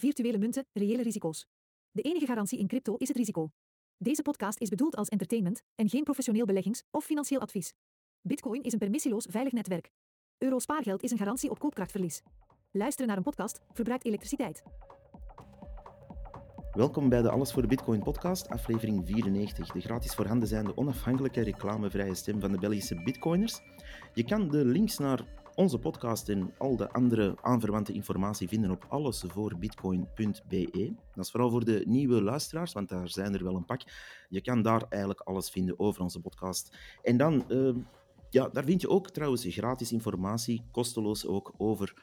virtuele munten, reële risico's. De enige garantie in crypto is het risico. Deze podcast is bedoeld als entertainment en geen professioneel beleggings- of financieel advies. Bitcoin is een permissieloos veilig netwerk. Euro spaargeld is een garantie op koopkrachtverlies. Luisteren naar een podcast verbruikt elektriciteit. Welkom bij de Alles voor de Bitcoin podcast, aflevering 94. De gratis voorhanden zijnde onafhankelijke reclamevrije stem van de Belgische bitcoiners. Je kan de links naar onze podcast en al de andere aanverwante informatie vinden op allesvoorbitcoin.be. Dat is vooral voor de nieuwe luisteraars, want daar zijn er wel een pak. Je kan daar eigenlijk alles vinden over onze podcast. En dan, daar vind je ook trouwens gratis informatie, kosteloos ook, over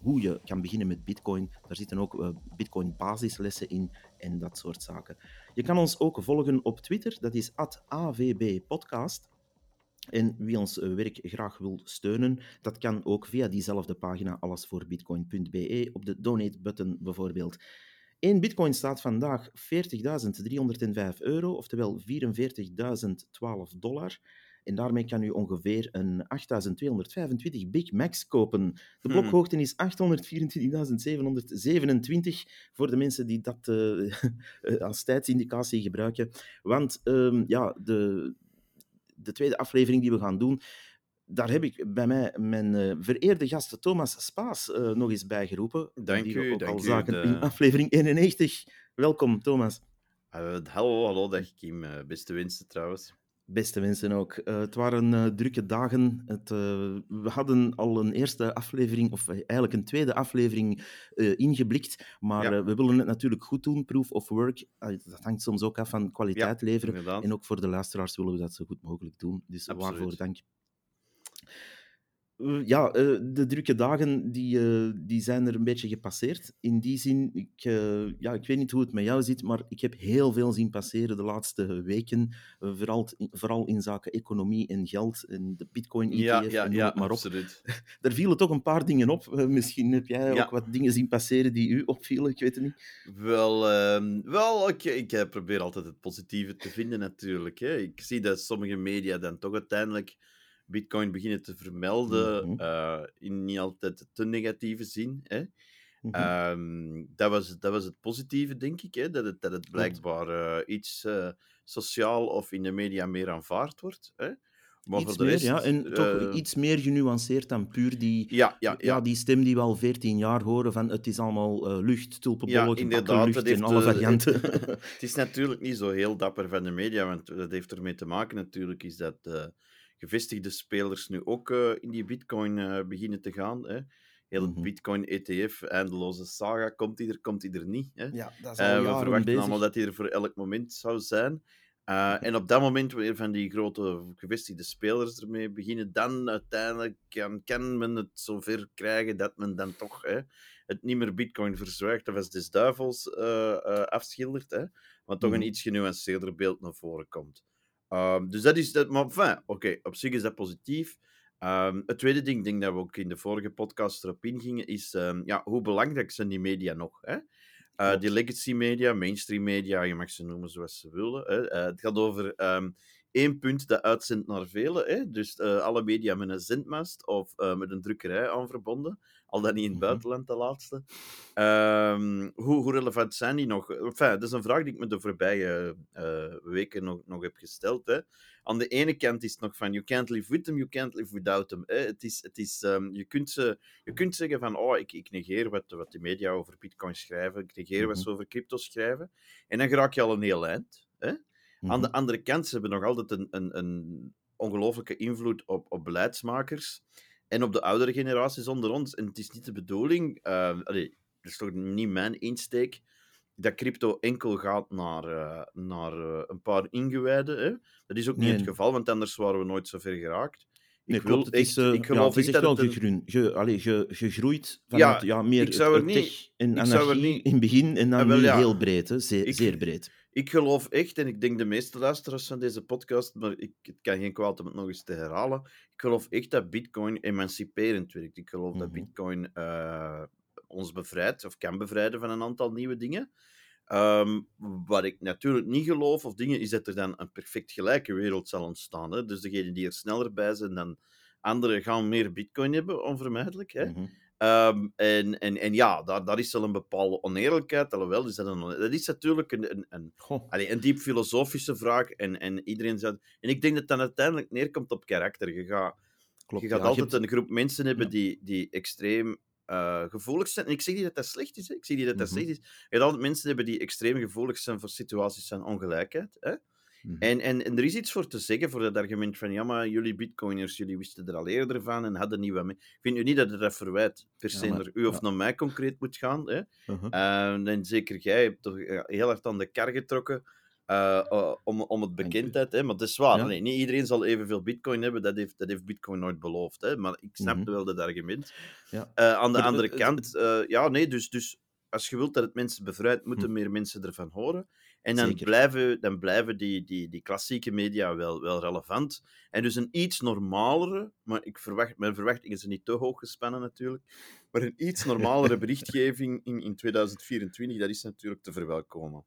hoe je kan beginnen met bitcoin. Daar zitten ook bitcoin basislessen in en dat soort zaken. Je kan ons ook volgen op Twitter, dat is @avb_podcast. En wie ons werk graag wil steunen, dat kan ook via diezelfde pagina, allesvoorbitcoin.be, op de donate-button bijvoorbeeld. 1 bitcoin staat vandaag €40.305, oftewel $44.012. En daarmee kan u ongeveer een 8.225 Big Macs kopen. De blokhoogte is 824.727 voor de mensen die dat als tijdsindicatie gebruiken. Want de tweede aflevering die we gaan doen, daar heb ik bij mij mijn vereerde gast Thomas Spaas nog eens bijgeroepen. Dank u, ook dank al u. Zaken de... in aflevering 91. Welkom, Thomas. Hallo, dag Kim. Beste wensen trouwens. Beste wensen ook. Het waren drukke dagen. We hadden al een eerste aflevering, of eigenlijk een tweede aflevering, ingeblikt. Maar we willen het natuurlijk goed doen, proof of work. Dat hangt soms ook af van kwaliteit leveren. Inderdaad. En ook voor de luisteraars willen we dat zo goed mogelijk doen. Dus waarvoor dank. De drukke dagen die zijn er een beetje gepasseerd. In die zin, ik weet niet hoe het met jou zit, maar ik heb heel veel zien passeren de laatste weken. Vooral in zaken economie en geld en de Bitcoin-ETF en maar op. Absoluut. Daar vielen toch een paar dingen op. Misschien heb jij ook wat dingen zien passeren die u opvielen, ik weet het niet. Ik probeer altijd het positieve te vinden natuurlijk. Hè. Ik zie dat sommige media dan toch uiteindelijk Bitcoin beginnen te vermelden, in niet altijd te negatieve zin. Hè. Mm-hmm. Dat was het positieve, denk ik, hè, dat het blijkbaar iets sociaal of in de media meer aanvaard wordt. Hè. Maar iets voor de rest, en toch iets meer genuanceerd dan puur die stem die we al 14 jaar horen van het is allemaal lucht, tulpenbolletjes, lucht en alle varianten. Het is natuurlijk niet zo heel dapper van de media, want dat heeft ermee te maken natuurlijk, is dat... gevestigde spelers nu ook in die bitcoin beginnen te gaan. Hè. Heel het bitcoin-ETF, eindeloze saga, komt die er niet. Hè. Ja, dat is al jaren bezig. We verwachten allemaal dat die er voor elk moment zou zijn. En op dat moment, wanneer van die grote gevestigde spelers ermee beginnen, dan uiteindelijk kan men het zover krijgen dat men dan toch het niet meer bitcoin verzwijgt of als des duivels afschildert, hè, maar toch een iets genuanceerder beeld naar voren komt. Dus dat is dat, maar enfin, oké, op zich is dat positief. Het tweede ding, ik denk dat we ook in de vorige podcast erop ingingen, is hoe belangrijk zijn die media nog? Hè? Die legacy media, mainstream media, je mag ze noemen zoals ze willen. Hè? Het gaat over één punt dat uitzendt naar velen. Hè? Dus alle media met een zendmast of met een drukkerij aan verbonden. Al dan niet in het buitenland, de laatste. Hoe relevant zijn die nog? Enfin, dat is een vraag die ik me de voorbije weken nog heb gesteld. Hè. Aan de ene kant is het nog van, you can't live with them, you can't live without them. Hè. Je kunt zeggen van, ik negeer wat de media over bitcoin schrijven, ik negeer wat ze over crypto schrijven. En dan geraak je al een heel eind. Hè. Aan de andere kant, ze hebben nog altijd een ongelooflijke invloed op beleidsmakers. En op de oudere generaties onder ons. En het is niet de bedoeling, dat is toch niet mijn insteek, dat crypto enkel gaat naar een paar ingewijden. Hè? Dat is ook niet het geval, want anders waren we nooit zo ver geraakt. Het is echt wel gegroeid vanuit meer tech en anarchie in het begin en dan heel breed, hè? Zeer breed. Ik geloof echt, en ik denk de meeste luisteraars van deze podcast, maar het kan geen kwaad om het nog eens te herhalen, ik geloof echt dat bitcoin emanciperend werkt. Ik geloof dat bitcoin ons bevrijdt, of kan bevrijden van een aantal nieuwe dingen. Wat ik natuurlijk niet geloof, of dingen, is dat er dan een perfect gelijke wereld zal ontstaan. Hè? Dus degenen die er sneller bij zijn dan anderen, gaan meer bitcoin hebben, onvermijdelijk. Hè? En daar is wel een bepaalde oneerlijkheid. Alhoewel, dat is natuurlijk een diep filosofische vraag. En iedereen zegt, en ik denk dat dat uiteindelijk neerkomt op karakter. Je gaat altijd een groep mensen hebben die extreem gevoelig zijn. En ik zeg niet dat dat slecht is. Je gaat altijd mensen hebben die extreem gevoelig zijn voor situaties van ongelijkheid. Hè? Mm-hmm. En er is iets voor te zeggen, voor dat argument van, ja, maar jullie bitcoiners, jullie wisten er al eerder van en hadden niet wat mee. Ik vind nu niet dat het dat verwijt per se naar u of naar mij concreet moet gaan. Hè? Mm-hmm. En zeker jij hebt toch heel hard aan de kar getrokken om het bekendheid. Hè? Maar dat is waar. Ja. Nee, niet iedereen zal evenveel bitcoin hebben, dat heeft bitcoin nooit beloofd. Hè? Maar ik snapte wel dat argument. Ja. Aan de andere kant, als je wilt dat het mensen bevrijdt, moeten meer mensen ervan horen. En dan blijven die klassieke media wel relevant. En dus een iets normalere, maar mijn verwachtingen zijn niet te hoog gespannen natuurlijk, maar een iets normalere berichtgeving in 2024, dat is natuurlijk te verwelkomen.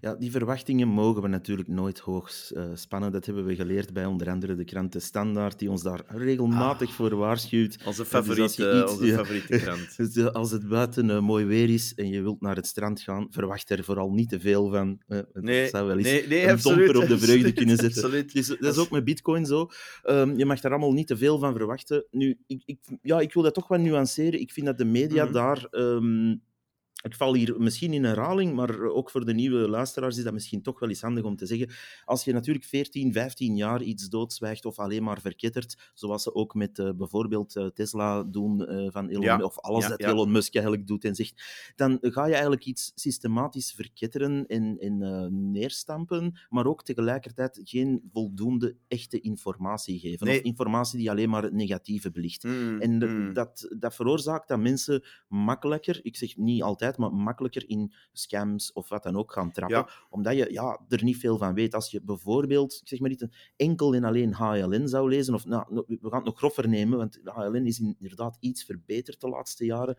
Ja, die verwachtingen mogen we natuurlijk nooit hoog spannen. Dat hebben we geleerd bij onder andere de krant De Standaard, die ons daar regelmatig voor waarschuwt. Onze favoriete krant. Dus als het buiten mooi weer is en je wilt naar het strand gaan, verwacht er vooral niet te veel van. Dat zou wel eens een domper op de vreugde kunnen zetten. Dus, dat is ook met bitcoin zo. Je mag daar allemaal niet te veel van verwachten. Nu, ik wil dat toch wat nuanceren. Ik vind dat de media daar... Ik val hier misschien in herhaling, maar ook voor de nieuwe luisteraars is dat misschien toch wel eens handig om te zeggen. Als je natuurlijk 14, 15 jaar iets doodzwijgt of alleen maar verkettert, zoals ze ook met bijvoorbeeld Tesla doen van Elon, of alles dat Elon Musk eigenlijk doet en zegt, dan ga je eigenlijk iets systematisch verketteren en neerstampen, maar ook tegelijkertijd geen voldoende echte informatie geven. Nee. Of informatie die alleen maar het negatieve belicht. Dat veroorzaakt dat mensen makkelijker, ik zeg niet altijd, maar makkelijker in scams of wat dan ook gaan trappen, omdat je er niet veel van weet. Als je bijvoorbeeld, ik zeg maar niet, enkel en alleen HLN zou lezen, of we gaan het nog groffer nemen, want HLN is inderdaad iets verbeterd de laatste jaren,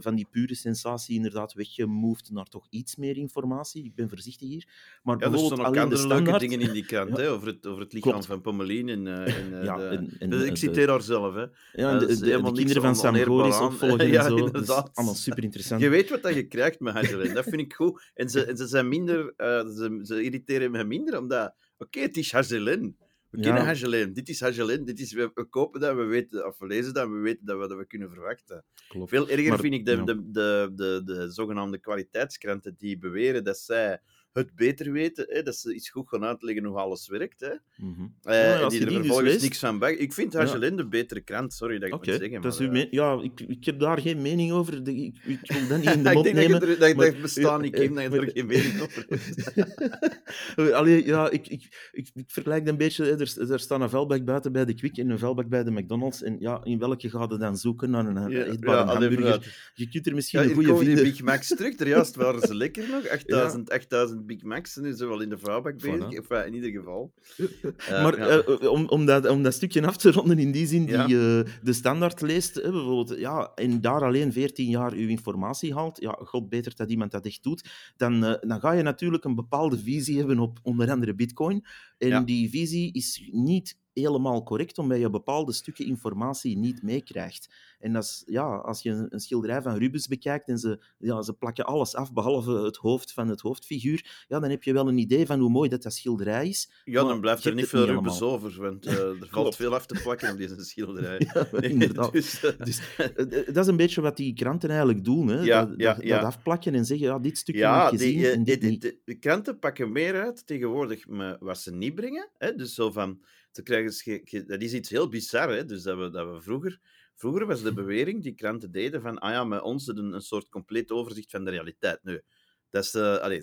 van die pure sensatie inderdaad weggemoved naar toch iets meer informatie. Ik ben voorzichtig hier. Maar bijvoorbeeld er zijn ook andere leuke dingen in die krant, over het lichaam van Pommelien. Ik citeer haar zelf. Hè. De kinderen van Sam Goris opvolgen en zo. Dat is allemaal superinteressant. Je weet wat dat je krijgt met HLN, dat vind ik goed. En ze zijn minder, ze irriteren me minder, omdat, het is HLN. We kennen HLN, dit is HLN, we kopen dat, we weten, of we lezen dat, we weten dat we kunnen verwachten. Klopt. Veel erger vind ik de zogenaamde kwaliteitskranten die beweren dat zij het beter weten, hè, dat ze iets goed gaan uitleggen hoe alles werkt. Hè. Mm-hmm. En die er vervolgens dus niks van bakken. Ik vind HLN de betere krant, sorry dat ik moet zeggen. Maar, ik heb daar geen mening over. Ik wil dat niet in de mond nemen. Ik denk dat er geen mening over is. Allee, ik vergelijk dat een beetje. Hè, er staat een vuilbak buiten bij de Kwik en een vuilbak bij de McDonald's. En in welke gaat het dan zoeken naar een eetbare hamburger? Je kunt er misschien een goede vinden. Die Big Macs terug, daar juist waren ze lekker nog. 8000 Big Macs, en nu zijn we al in de vrouwbak bezig, of in ieder geval. Om dat stukje af te ronden, in die zin die De Standaard leest, bijvoorbeeld, en daar alleen 14 jaar uw informatie haalt, god beter dat iemand dat echt doet, dan ga je natuurlijk een bepaalde visie hebben op onder andere bitcoin. En die visie is niet helemaal correct, omdat je bepaalde stukken informatie niet meekrijgt. En dat is, als je een schilderij van Rubens bekijkt en ze plakken alles af, behalve het hoofd van het hoofdfiguur, dan heb je wel een idee van hoe mooi dat schilderij is. Ja, dan blijft er niet veel Rubens over, want er valt veel af te plakken op deze schilderij. Inderdaad. Dat is een beetje wat die kranten eigenlijk doen, hè? Dat afplakken en zeggen, dit stukje heb je gezien en dit niet. De kranten pakken meer uit tegenwoordig wat ze niet brengen, hè? Dus zo van... Dat is iets heel bizar, hè? Dus dat we vroeger was de bewering die kranten deden van, met ons een soort compleet overzicht van de realiteit. Nu, dat is,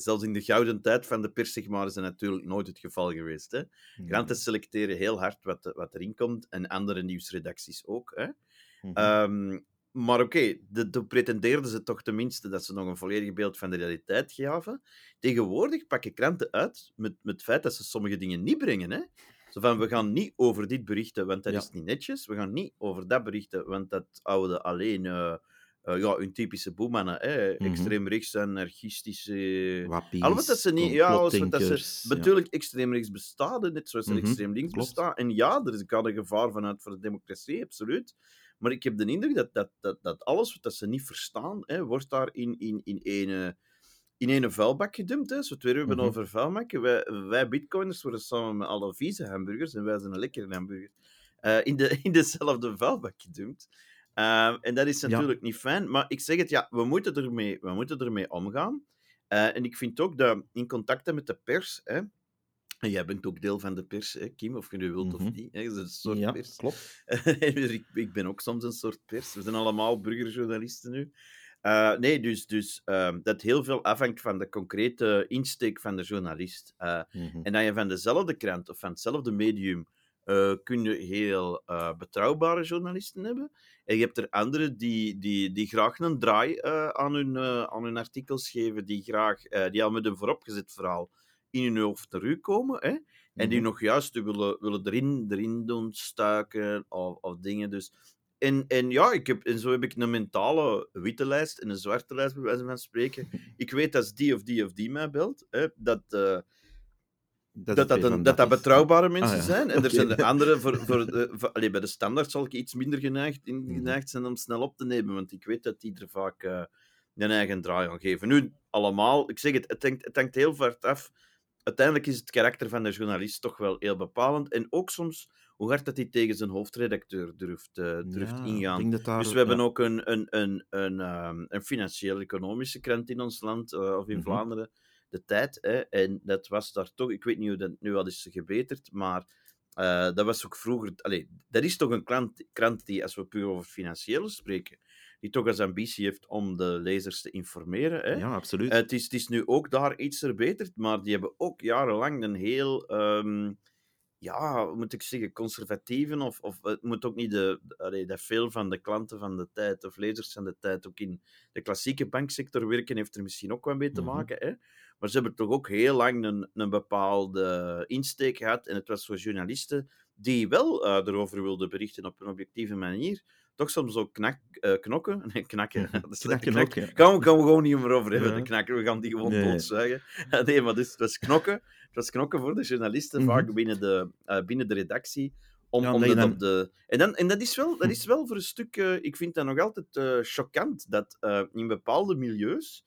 zelfs in de gouden tijd van de pers, zeg maar, is dat natuurlijk nooit het geval geweest. Hè? Kranten selecteren heel hard wat erin komt, en andere nieuwsredacties ook. Hè? Maar dan pretendeerden ze toch tenminste dat ze nog een volledig beeld van de realiteit gaven. Tegenwoordig pakken kranten uit met het feit dat ze sommige dingen niet brengen, hè? Zo van, we gaan niet over dit berichten, want dat is niet netjes. We gaan niet over dat berichten, want dat houden alleen hun typische boemannen. Extreem rechts en anarchistische... Wappies, natuurlijk, extreem rechts bestaat, net zoals extreem links bestaat. En er kan een gevaar vanuit voor de democratie, absoluut. Maar ik heb de indruk dat alles wat ze niet verstaan, hè, wordt daar in ene vuilbak gedumpt. Hè. Als we het weer hebben over vuilmakken, wij bitcoiners worden samen met alle vieze hamburgers, en wij zijn een lekkere hamburger, in dezelfde vuilbak gedumpt. En dat is natuurlijk niet fijn, maar ik zeg het, we moeten ermee omgaan. En ik vind ook dat in contacten met de pers, hè, en jij bent ook deel van de pers, hè, Kim, of je nu wilt of niet, hè, dat is een soort pers. Klopt. Ik ben ook soms een soort pers, we zijn allemaal burgerjournalisten nu. Dat heel veel afhangt van de concrete insteek van de journalist. En dat je van dezelfde krant of van hetzelfde medium kun je heel betrouwbare journalisten hebben. En je hebt er anderen die graag een draai aan hun artikels geven, die al met een vooropgezet verhaal in hun hoofd terugkomen, hè? En die nog juist willen erin doen stuiken of dingen. Dus... En zo heb ik een mentale witte lijst en een zwarte lijst, bij wijze van spreken. Ik weet als die of die mij belt, hè, dat betrouwbare mensen zijn. En er zijn er andere voor bij de standaard zal ik iets minder geneigd zijn om snel op te nemen, want ik weet dat die er vaak een eigen draai aan geven. Nu, allemaal, ik zeg het hangt heel vaak af. Uiteindelijk is het karakter van de journalist toch wel heel bepalend. En ook soms hoe hard dat hij tegen zijn hoofdredacteur durft ingaan. Dus we hebben ook een financieel-economische krant in ons land, of in Vlaanderen, de Tijd. Hè, en dat was daar toch... Ik weet niet hoe dat nu al is gebeterd, maar dat was ook vroeger... dat is toch een krant die, als we puur over financiële spreken, die toch als ambitie heeft om de lezers te informeren. Hè. Ja, absoluut. Het is nu ook daar iets verbeterd, maar die hebben ook jarenlang een heel... moet ik zeggen, conservatieven, of het moet ook niet dat veel van de klanten van de Tijd, of lezers van de Tijd, ook in de klassieke banksector werken, heeft er misschien ook wel mee te maken, hè? Maar ze hebben toch ook heel lang een bepaalde insteek gehad, en het was voor journalisten die wel erover wilden berichten op een objectieve manier, toch soms ook knakken. Knakken. Gaan we gewoon niet meer over hebben, de knakken. We gaan die gewoon doodzuigen. Nee, maar dus, het was knokken voor de journalisten, vaak binnen de redactie. En dat is wel voor een stuk... ik vind dat nog altijd choquant, dat in bepaalde milieus...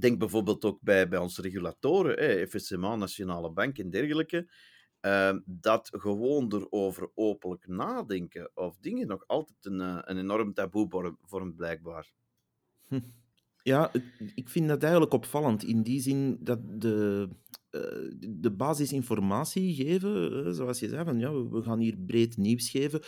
denk bijvoorbeeld ook bij onze regulatoren, FSMA, Nationale Bank en dergelijke... dat gewoon erover openlijk nadenken of dingen nog altijd een enorm taboe vormt, blijkbaar. Ja, ik vind dat eigenlijk opvallend. In die zin dat de basisinformatie geven, zoals je zei, van ja, we gaan hier breed nieuws geven.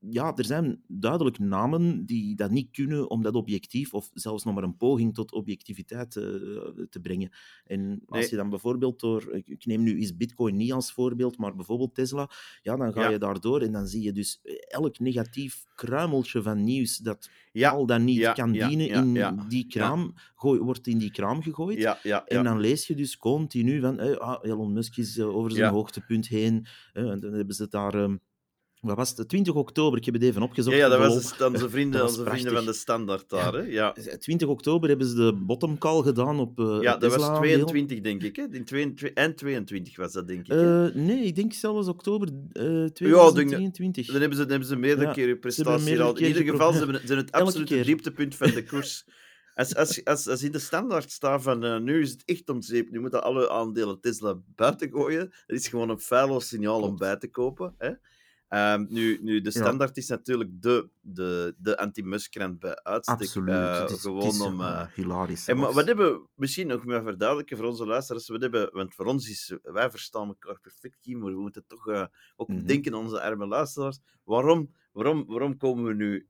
Ja, er zijn duidelijk namen die dat niet kunnen om dat objectief, of zelfs nog maar een poging tot objectiviteit te brengen. En als je dan bijvoorbeeld ik neem nu eens Bitcoin niet als voorbeeld, maar bijvoorbeeld Tesla, ja, dan ga je daardoor en dan zie je dus elk negatief kruimeltje van nieuws dat al dan niet kan dienen in die kraam, wordt in die kraam gegooid. En dan lees je dus continu van Elon Musk is over zijn hoogtepunt heen, en dan hebben ze het daar... Wat was het? 20 oktober, ik heb het even opgezocht. Ja, dat was onze vrienden van de Standaard daar. Hè? Ja. 20 oktober hebben ze de bottom call gedaan op Tesla. Dat was 22, denk ik. Hè? Eind 22 was dat, denk ik. Nee, ik denk zelfs oktober 2022. Ja, dan hebben ze meerdere keer hun prestatie al. In ieder geval, ze hebben het absolute dieptepunt van de koers. Als in de Standaard staat van nu is het echt om zeep, nu moeten alle aandelen Tesla buiten gooien. Dat is gewoon een feilloos signaal om bij te kopen. Hè? Nu, de Standaard is natuurlijk de anti-Musk-krant bij uitstek. Absoluut. Hilarisch. Maar wat hebben we misschien nog meer verduidelijken voor onze luisteraars? Want voor ons is... Wij verstaan elkaar perfect, maar we moeten toch ook denken aan onze arme luisteraars. Waarom komen we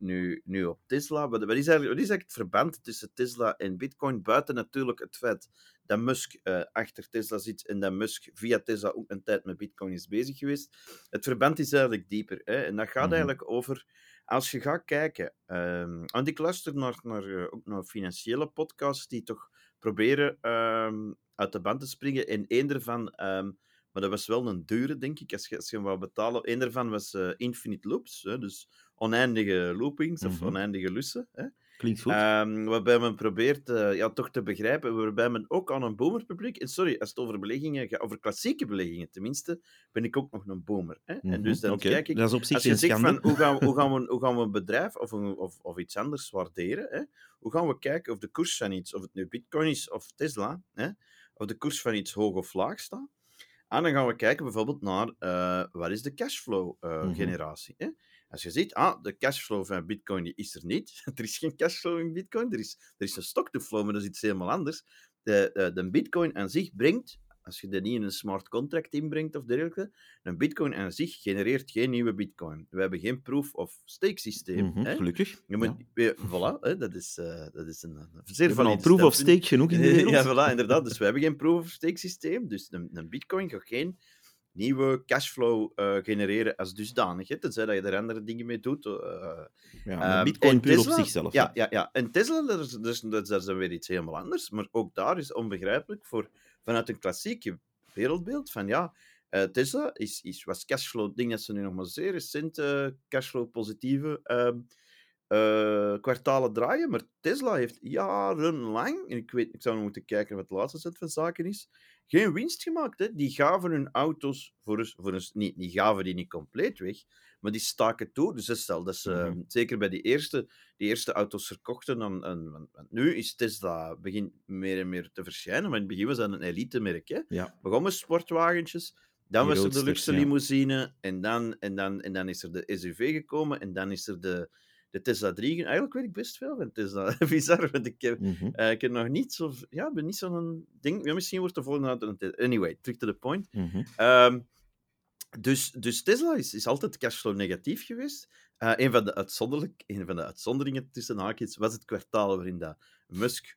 nu op Tesla? Wat is eigenlijk het verband tussen Tesla en Bitcoin? Buiten natuurlijk het feit dat Musk achter Tesla zit en dat Musk via Tesla ook een tijd met Bitcoin is bezig geweest. Het verband is eigenlijk dieper. Hè? En dat gaat eigenlijk over... Als je gaat kijken... want ik luister ook naar financiële podcasts die toch proberen uit de band te springen. En één daarvan... maar dat was wel een dure, denk ik, als je hem wou betalen. Eén daarvan was Infinite Loops, hè, dus oneindige loopings of oneindige lussen. Hè. Klinkt goed. Waarbij men probeert toch te begrijpen, waarbij men ook aan een boomerpubliek... Sorry, als het over beleggingen gaat, over klassieke beleggingen tenminste, ben ik ook nog een boomer. Hè? Mm-hmm. En dus dan kijk ik... Dat is op zich als je zegt van, hoe gaan we een bedrijf of iets anders waarderen? Hè? Hoe gaan we kijken of de koers van iets, of het nu Bitcoin is of Tesla, hè? Of de koers van iets hoog of laag staat? En dan gaan we kijken bijvoorbeeld naar wat is de cashflow-generatie. Mm-hmm. Als je ziet, de cashflow van Bitcoin die is er niet. Er is geen cashflow in Bitcoin. Er is een stock-to-flow, maar dat is iets helemaal anders. De Bitcoin aan zich brengt, als je dat niet in een smart contract inbrengt of dergelijke, een Bitcoin aan zich genereert geen nieuwe Bitcoin. We hebben geen proof of stake systeem. Mm-hmm, gelukkig. Je moet, ja. Voilà, dat is een zeer van al proof of stake genoeg in de wereld. Ja, voilà, inderdaad. Dus we hebben geen proof of stake systeem. Dus een Bitcoin gaat geen nieuwe cashflow genereren als dusdanig. Hè? Tenzij dat je er andere dingen mee doet. Bitcoin puur Tesla, op zichzelf. Ja. En Tesla, dat is dan weer iets helemaal anders. Maar ook daar is onbegrijpelijk voor vanuit een klassieke wereldbeeld van Tesla was cashflow, ding dat ze nu nog maar zeer recent cashflow positieve kwartalen draaien. Maar Tesla heeft jarenlang, en ik zou nog moeten kijken wat de laatste set van zaken is, geen winst gemaakt. Hè. Die gaven hun auto's die gaven die niet compleet weg, maar die staken toe. Dus dat ze mm-hmm. zeker bij die eerste auto's verkochten. Want nu is Tesla begint meer en meer te verschijnen, maar in het begin was dat een elite-merk. Hè. Ja. Begon met sportwagentjes, dan was er de luxe limousine, en dan is er de SUV gekomen, en dan is er de Tesla 3, eigenlijk weet ik best veel van Tesla. Bizar, want ik heb nog niet zo... Ja, ben niet zo'n ding... Ja, misschien wordt de volgende auto een Tesla. Anyway, terug to the point. Mm-hmm. Dus Tesla is altijd cashflow negatief geweest. Een van de uitzonderingen tussen haakjes was het kwartaal waarin dat Musk,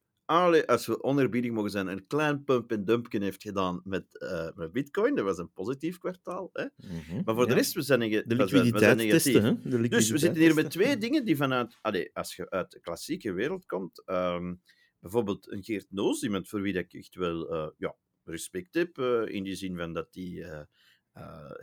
als we oneerbiedig mogen zijn, een klein pump en dumpje heeft gedaan met Bitcoin. Dat was een positief kwartaal. Hè? Mm-hmm, maar voor de rest, we zijn de liquiditeit negatief. Testen, hè? Dus we zitten hier met twee dingen die vanuit... als je uit de klassieke wereld komt, bijvoorbeeld een Geert Noos, iemand voor wie ik echt wel respect heb, in die zin van dat hij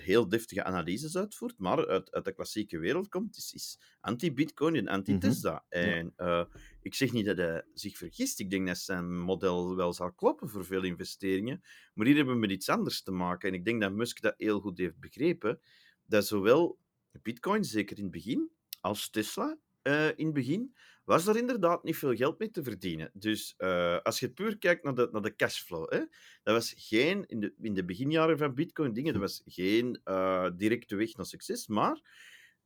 heel deftige analyses uitvoert, maar uit de klassieke wereld komt, is anti-Bitcoin en anti-Tesla. Mm-hmm. En ik zeg niet dat hij zich vergist, ik denk dat zijn model wel zal kloppen voor veel investeringen, maar hier hebben we met iets anders te maken. En ik denk dat Musk dat heel goed heeft begrepen, dat zowel Bitcoin, zeker in het begin, als Tesla in het begin, was er inderdaad niet veel geld mee te verdienen. Dus als je puur kijkt naar de cashflow, hè, dat was geen, in de beginjaren van Bitcoin dingen, dat was geen directe weg naar succes, maar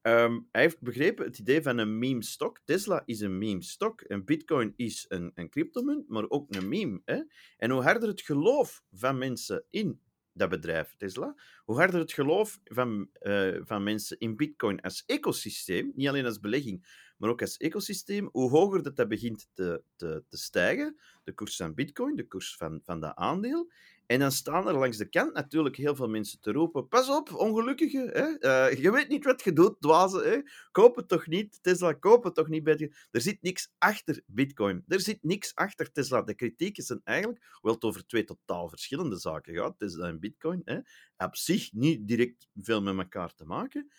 hij heeft begrepen het idee van een meme-stok. Tesla is een meme-stok en Bitcoin is een cryptomunt, maar ook een meme. Hè. En hoe harder het geloof van mensen in dat bedrijf Tesla, hoe harder het geloof van mensen in Bitcoin als ecosysteem, niet alleen als belegging, maar ook als ecosysteem, hoe hoger dat begint te stijgen, de koers van Bitcoin, de koers van dat aandeel. En dan staan er langs de kant natuurlijk heel veel mensen te roepen, pas op, ongelukkige, hè? Je weet niet wat je doet, dwazen, hè? Koop het toch niet, Tesla, koop het toch niet. Er zit niks achter Bitcoin, er zit niks achter Tesla. De kritiek is dan eigenlijk, hoewel het over twee totaal verschillende zaken gaat, Tesla en Bitcoin, hè? Op zich niet direct veel met elkaar te maken.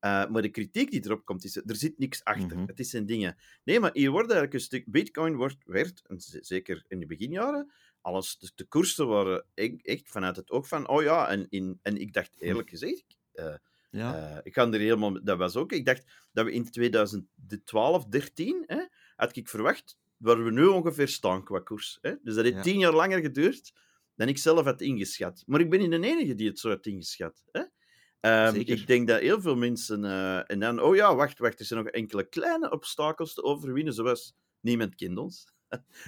Maar de kritiek die erop komt, is er zit niks achter. Mm-hmm. Het is zijn dingen. Nee, maar hier wordt eigenlijk een stuk... Bitcoin werd, zeker in de beginjaren, alles, de koersen waren echt vanuit het oog van... Oh ja, en ik dacht eerlijk gezegd... ik ga er helemaal... Dat was ook... Ik dacht dat we in 2012, 13, had ik verwacht waar we nu ongeveer staan qua koers. Hè? Dus dat heeft 10 jaar langer geduurd dan ik zelf had ingeschat. Maar ik ben niet de enige die het zo had ingeschat. Hè? Ik denk dat heel veel mensen... en dan, wacht, er zijn nog enkele kleine obstakels te overwinnen, zoals niemand kent ons.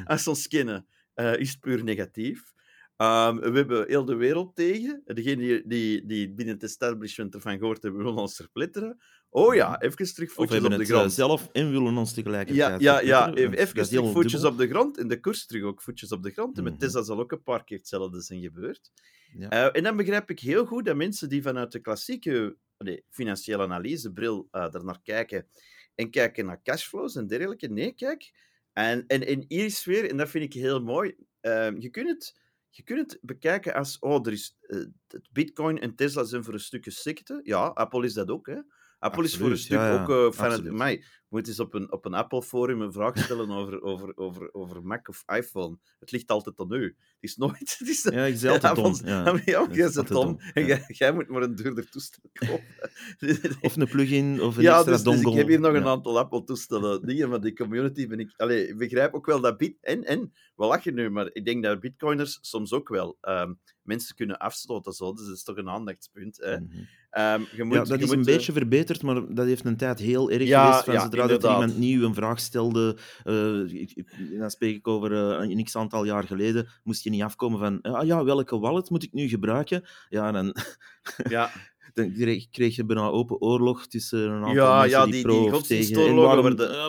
Als ze ons kennen, is het puur negatief. We hebben heel de wereld tegen. Degenen die binnen het establishment ervan gehoord hebben, willen ons verpletteren. Oh ja, even terug voetjes op de grond. Of hebben het zelf en willen ons tegelijkertijd verpletteren. Even terug voetjes op de grond. En de koers terug ook voetjes op de grond. En met Tesla zal ook een paar keer hetzelfde zijn gebeurd. Ja. En dan begrijp ik heel goed dat mensen die vanuit de klassieke financiële analysebril daarnaar kijken en kijken naar cashflows en dergelijke. Nee, kijk. En hier is weer, en dat vind ik heel mooi, je kunt het bekijken als, Bitcoin en Tesla zijn voor een stukje secte. Ja, Apple is dat ook, hè. Apple is voor een stuk ook... moet eens op een Apple-forum een vraag stellen over Mac of iPhone. Het ligt altijd aan u. Het is nooit... Het is, ja, ik zei altijd Tom. Ja, jij zei Tom. Jij moet maar een duurder toestel kopen. Of een plugin, of een extra dongle. Dus ik heb hier nog een aantal Apple-toestellen. Dingen, maar die community ben ik... Allee, ik begrijp ook wel dat... En, we lachen nu, maar ik denk dat bitcoiners soms ook wel... mensen kunnen afstoten, zo. Dus dat is toch een aandachtspunt. Hè? Mm-hmm. Dat is een beetje verbeterd, maar dat heeft een tijd heel erg geweest. Zodra dat iemand nieuw een vraag stelde, dan spreek ik over een x-aantal jaar geleden, moest je niet afkomen van welke wallet moet ik nu gebruiken? Ja, dan... Ja. Dan kreeg je bijna open oorlog tussen een aantal mensen die pro of tegen... En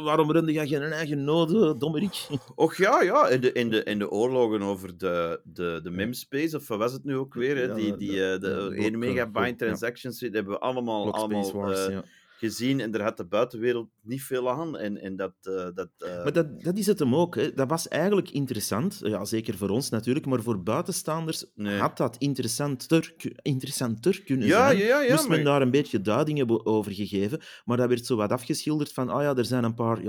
waarom runde jij geen eigen node, dommerik? Och ja, en de oorlogen over de memspace, of wat was het nu ook weer? Hè? De 1 megabyte transactions, dat hebben we allemaal wars, gezien. En daar had de buitenwereld niet veel aan. Maar dat is het hem ook. Hè. Dat was eigenlijk interessant. Ja, zeker voor ons natuurlijk. Maar voor buitenstaanders had dat interessanter kunnen zijn. Moest men daar een beetje duidingen over gegeven. Maar dat werd zo wat afgeschilderd van... er zijn een paar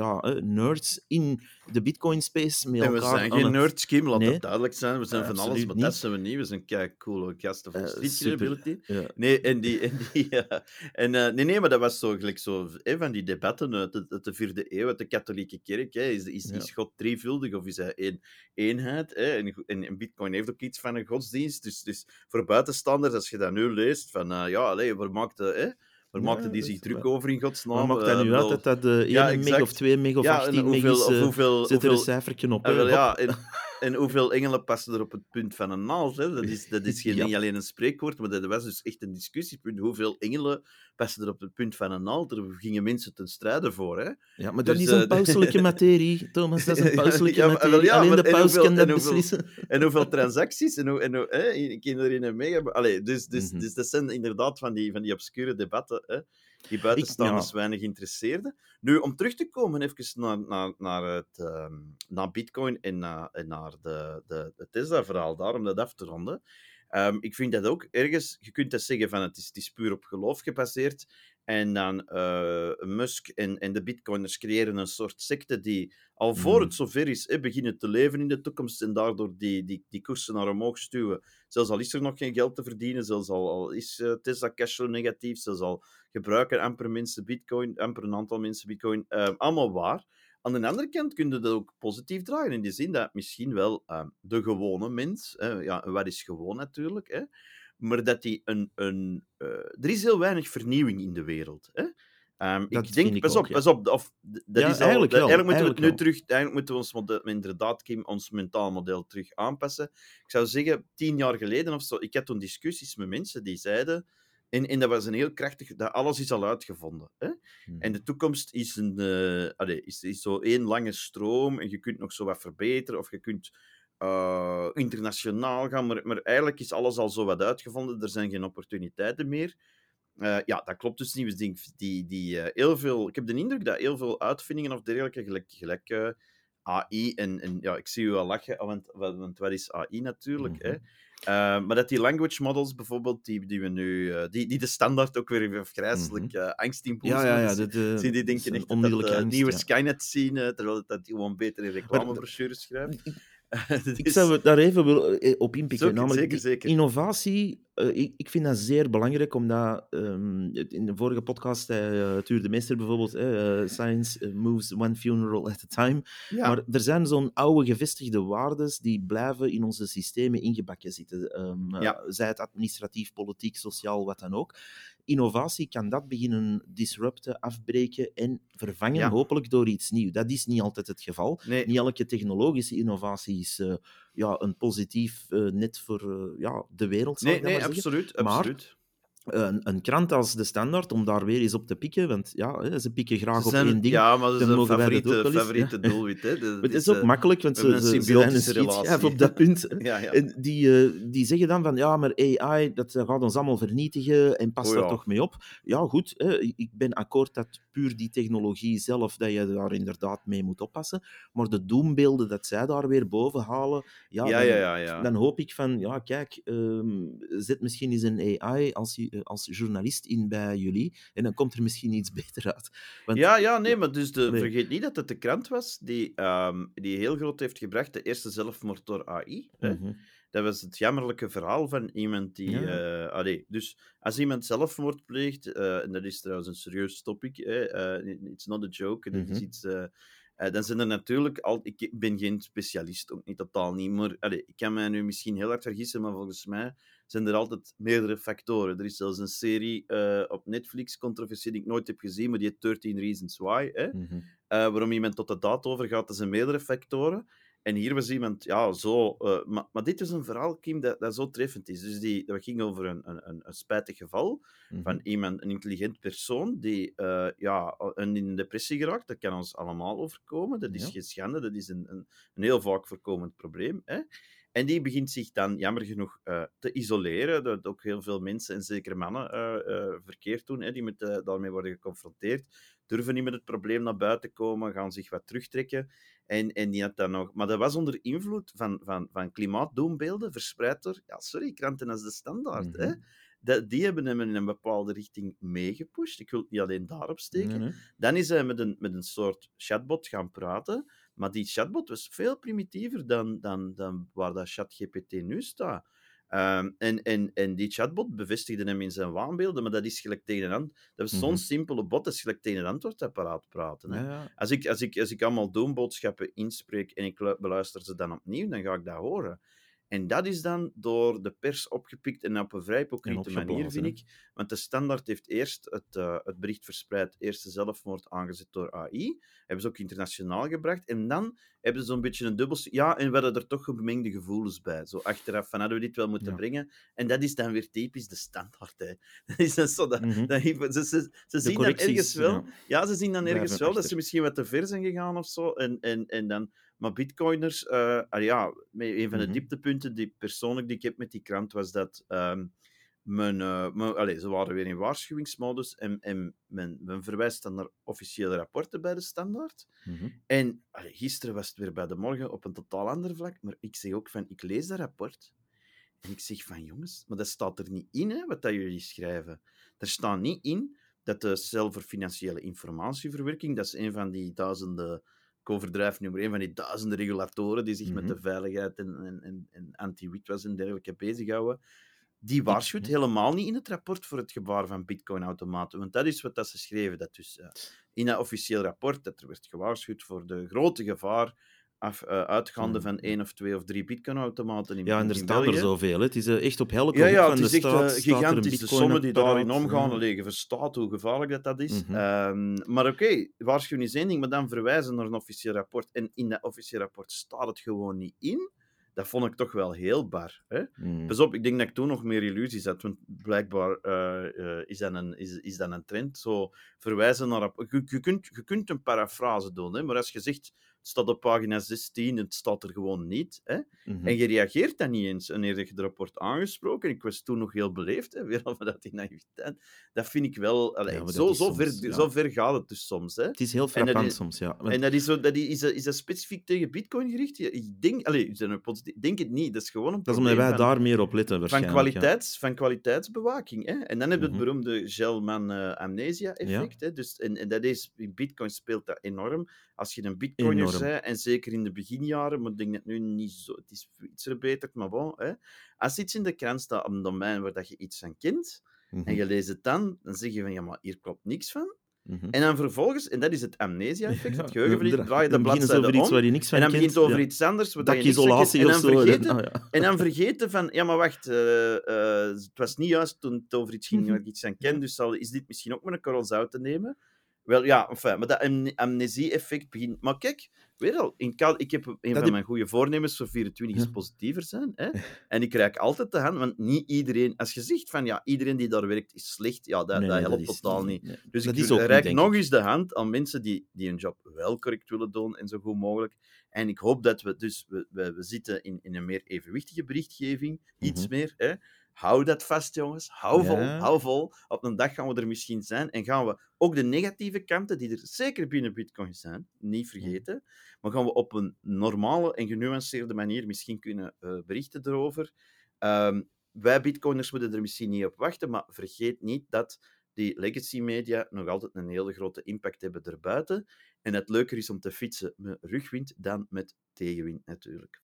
nerds in de Bitcoin-space met elkaar. En we zijn geen nerds, Kim. Laat dat duidelijk zijn. We zijn van alles, maar dat zijn we niet. We zijn kei coole gasten van street credibility. Ja. Nee, maar dat was zo... van die debatten uit de 4e eeuw, uit de katholieke kerk. Is God drievuldig of is hij één eenheid? Hè? En Bitcoin heeft ook iets van een godsdienst. Dus voor buitenstaanders, als je dat nu leest, waar maakten die zich druk over in godsnaam? Maar maakt dat nu uit dat 1 meg of 2 meg of 18 meg is? Zit er een cijfertje op? En hoeveel engelen passen er op het punt van een naald? Hè? Dat is niet alleen een spreekwoord, maar dat was dus echt een discussiepunt. Hoeveel engelen passen er op het punt van een naald? Er gingen mensen ten strijde voor. Hè? Ja, maar dat is een pauselijke materie, Thomas. Dat is een pauselijke materie. Alleen de paus kan dat beslissen. En hoeveel transacties? Kinderen in een mega... Allee, dus dat zijn inderdaad van die obscure debatten... Hè? Die buitenstaanders weinig interesseerden. Nu, om terug te komen even naar Bitcoin en naar het Tesla-verhaal daar, om dat af te ronden. Ik vind dat ook ergens... Je kunt dat zeggen van het is puur op geloof gebaseerd. En dan Musk en de Bitcoiners creëren een soort secte die al voor het zover is, beginnen te leven in de toekomst en daardoor die koersen naar omhoog stuwen. Zelfs al is er nog geen geld te verdienen, zelfs al is Tesla cashflow negatief, zelfs al gebruiken amper een aantal mensen Bitcoin, allemaal waar. Aan de andere kant kun je dat ook positief draaien, in die zin dat misschien wel de gewone mens, wat is gewoon natuurlijk, maar dat die er is heel weinig vernieuwing in de wereld. Hè? Pas op. Eigenlijk moeten we ons mentaal model terug aanpassen. Ik zou zeggen, 10 jaar geleden of zo, ik had toen discussies met mensen die zeiden... En dat was een heel krachtig... Dat alles is al uitgevonden. Hè? En de toekomst is is zo één lange stroom en je kunt nog zo wat verbeteren of je kunt... internationaal gaan, maar eigenlijk is alles al zo wat uitgevonden. Er zijn geen opportuniteiten meer. Dat klopt dus niet. Ik heb de indruk dat heel veel uitvindingen of dergelijke, gelijk AI en ik zie u al lachen, want wat is AI natuurlijk, hè? Maar dat die language models bijvoorbeeld, die we nu... die de standaard ook weer grijselijk angst inboezemen. Die denken echt dat nieuwe Skynet zien, terwijl dat gewoon betere reclamebrochures schrijft. Ik zou daar even op inpikken. Namelijk, innovatie... Ik vind dat zeer belangrijk, omdat in de vorige podcast, Tuur de Meester bijvoorbeeld, science moves one funeral at a time. Ja. Maar er zijn zo'n oude gevestigde waardes die blijven in onze systemen ingebakken zitten. Zij het administratief, politiek, sociaal, wat dan ook. Innovatie kan dat beginnen disrupten, afbreken en vervangen, hopelijk door iets nieuws. Dat is niet altijd het geval. Nee. Niet elke technologische innovatie is... een positief net voor de wereld, zou ik maar zeggen. Absoluut. Een krant als De Standaard, om daar weer eens op te pikken, want ze pikken graag op één ding. Ja, maar dat is een favoriete doelwit. Hè? Het is ook makkelijk, want ze zijn een schiet op dat punt. En die zeggen dan van, maar AI, dat gaat ons allemaal vernietigen en pas daar toch mee op. Ja, goed, ik ben akkoord dat puur die technologie zelf, dat je daar inderdaad mee moet oppassen. Maar de doembeelden dat zij daar weer boven halen, dan hoop ik van, kijk, zet misschien eens een AI als je als journalist in bij jullie. En dan komt er misschien iets beter uit. Want... Maar vergeet niet dat het de krant was die heel groot heeft gebracht, de eerste zelfmoord door AI. Mm-hmm. Hè? Dat was het jammerlijke verhaal van iemand die... Ja. Dus als iemand zelfmoord pleegt, en dat is trouwens een serieus topic, it's not a joke, mm-hmm. Dat is iets... dan zijn er natuurlijk al... Ik ben geen specialist, ook niet, totaal niet, maar ik kan mij nu misschien heel hard vergissen, maar volgens mij zijn er altijd meerdere factoren. Er is zelfs een serie op Netflix, controversie, die ik nooit heb gezien, maar die heet 13 Reasons Why, mm-hmm. Waarom iemand tot de daad overgaat, dat zijn meerdere factoren. En hier was iemand, maar dit is een verhaal, Kim, dat zo treffend is. Dus dat ging over een spijtig geval, mm-hmm. van iemand, een intelligent persoon, die in een depressie geraakt. Dat kan ons allemaal overkomen. Dat is geen schande, dat is een heel vaak voorkomend probleem. Hè? En die begint zich dan, jammer genoeg, te isoleren. Dat ook heel veel mensen, en zeker mannen, verkeerd doen, hè, die daarmee worden geconfronteerd. Durven niet met het probleem naar buiten komen, gaan zich wat terugtrekken. En die had dan nog... Maar dat was onder invloed van klimaatdoembeelden, verspreid door... Ja, sorry, kranten als De Standaard. Mm-hmm. Hè? Die hebben hem in een bepaalde richting meegepusht. Ik wil het niet alleen daarop steken. Mm-hmm. Dan is hij met een soort chatbot gaan praten. Maar die chatbot was veel primitiever dan waar dat ChatGPT nu staat. En die chatbot bevestigde hem in zijn waanbeelden, maar dat is gelijk tegen een antwoord. Dat is zo'n mm-hmm. simpele bot, dat is gelijk tegen een antwoordapparaat praten. Hè. Ja. Als ik allemaal doomboodschappen inspreek en ik beluister ze dan opnieuw, dan ga ik dat horen. En dat is dan door de pers opgepikt en op een vrij hypocriete manier, vind ik. Want De Standaard heeft eerst het bericht verspreid, eerste zelfmoord aangezet door AI. Hebben ze ook internationaal gebracht. En dan hebben ze zo'n beetje een dubbel... Ja, en we hadden er toch gemengde gevoelens bij. Zo achteraf, van hadden we dit wel moeten brengen? En dat is dan weer typisch De Standaard. Hè. Dat is dan zo... Ze zien dan ergens wel... Ja, ze zien dan ergens wel dat ze misschien wat te ver zijn gegaan of zo. En dan... Maar bitcoiners, een van de dieptepunten die persoonlijk die ik heb met die krant was dat ze waren weer in waarschuwingsmodus en men verwijst dan naar officiële rapporten bij De Standaard. Mm-hmm. En gisteren was het weer bij De Morgen op een totaal ander vlak, maar ik zeg ook van, ik lees dat rapport en ik zeg van, jongens, maar dat staat er niet in, hè, wat dat jullie schrijven. Er staat niet in dat de cel voor financiële informatieverwerking, dat is een van die duizenden... Ik overdrijf nummer 1 van die duizenden regulatoren die zich met de veiligheid en anti-witwas en dergelijke bezighouden. Die waarschuwt helemaal niet in het rapport voor het gevaar van bitcoin-automaten. Want dat is wat dat ze schreven. Dat dus, in dat officieel rapport dat er werd gewaarschuwd voor de grote gevaar uitgaande van 1 of 2 of 3 bitcoin-automaten in België. Ja, en er staan er zoveel. Het is echt op elke hoek van de staat. Ja, het is echt gigantisch. De sommen die daarin omgaan liggen, verstaat hoe gevaarlijk dat is. Mm-hmm. Maar oké, waarschuwing is één ding, maar dan verwijzen naar een officieel rapport. En in dat officieel rapport staat het gewoon niet in. Dat vond ik toch wel heel bar. Hè? Mm. Pas op, ik denk dat ik toen nog meer illusies had, want blijkbaar is dat een trend. Zo verwijzen naar... Je kunt een paraphrase doen, hè, maar als je zegt... Het staat op pagina 16, het staat er gewoon niet. Hè? Mm-hmm. En je reageert dan niet eens wanneer je erop wordt aangesproken. Ik was toen nog heel beleefd, hè? Weer al vanuit die naïviteit. Dat vind ik wel... Zo ver gaat het dus soms. Hè? Het is heel frappant soms, ja. En is dat specifiek tegen bitcoin gericht? Ik denk... denk het niet, dat is gewoon een probleem. Dat is omdat wij daar meer op letten, waarschijnlijk. Van kwaliteitsbewaking. Hè? En dan heb je het beroemde Gelman-amnesia-effect. Ja. Dus, en dat is... In bitcoin speelt dat enorm. Als je een bitcoiner bent, en zeker in de beginjaren, maar ik denk dat nu niet zo... Het is iets verbeterd, maar bon. Hè. Als iets in de krant staat op een domein waar dat je iets van kent, en je leest het dan zeg je van, ja, maar hier klopt niks van. Mm-hmm. En dan vervolgens, en dat is het amnesia-effect, het geheugenverlies, draai je de bladzijde om, en dan begint over iets anders, wat je niks van kent, en dan vergeten van, ja, maar wacht, het was niet juist toen het over iets ging waar ik iets van ken, dus is dit misschien ook maar een korrel zout te nemen? Wel, ja, enfin, maar dat amnesie-effect begint... Maar kijk, weet al, ik heb een van mijn goede voornemens voor 24 is positiever zijn. Hè? En ik reik altijd de hand, want niet iedereen... Als je zegt van, ja, iedereen die daar werkt is slecht, ja, dat helpt totaal niet. Nee. Dus dat ik reik nog eens de hand aan mensen die hun job wel correct willen doen en zo goed mogelijk. En ik hoop dat we zitten in een meer evenwichtige berichtgeving, iets meer... Hè? Hou dat vast, jongens. Hou vol. Op een dag gaan we er misschien zijn en gaan we ook de negatieve kanten, die er zeker binnen bitcoin zijn, niet vergeten, maar gaan we op een normale en genuanceerde manier misschien kunnen berichten erover. wij bitcoiners moeten er misschien niet op wachten, maar vergeet niet dat die legacy media nog altijd een hele grote impact hebben erbuiten. En het leuker is om te fietsen met rugwind dan met tegenwind natuurlijk.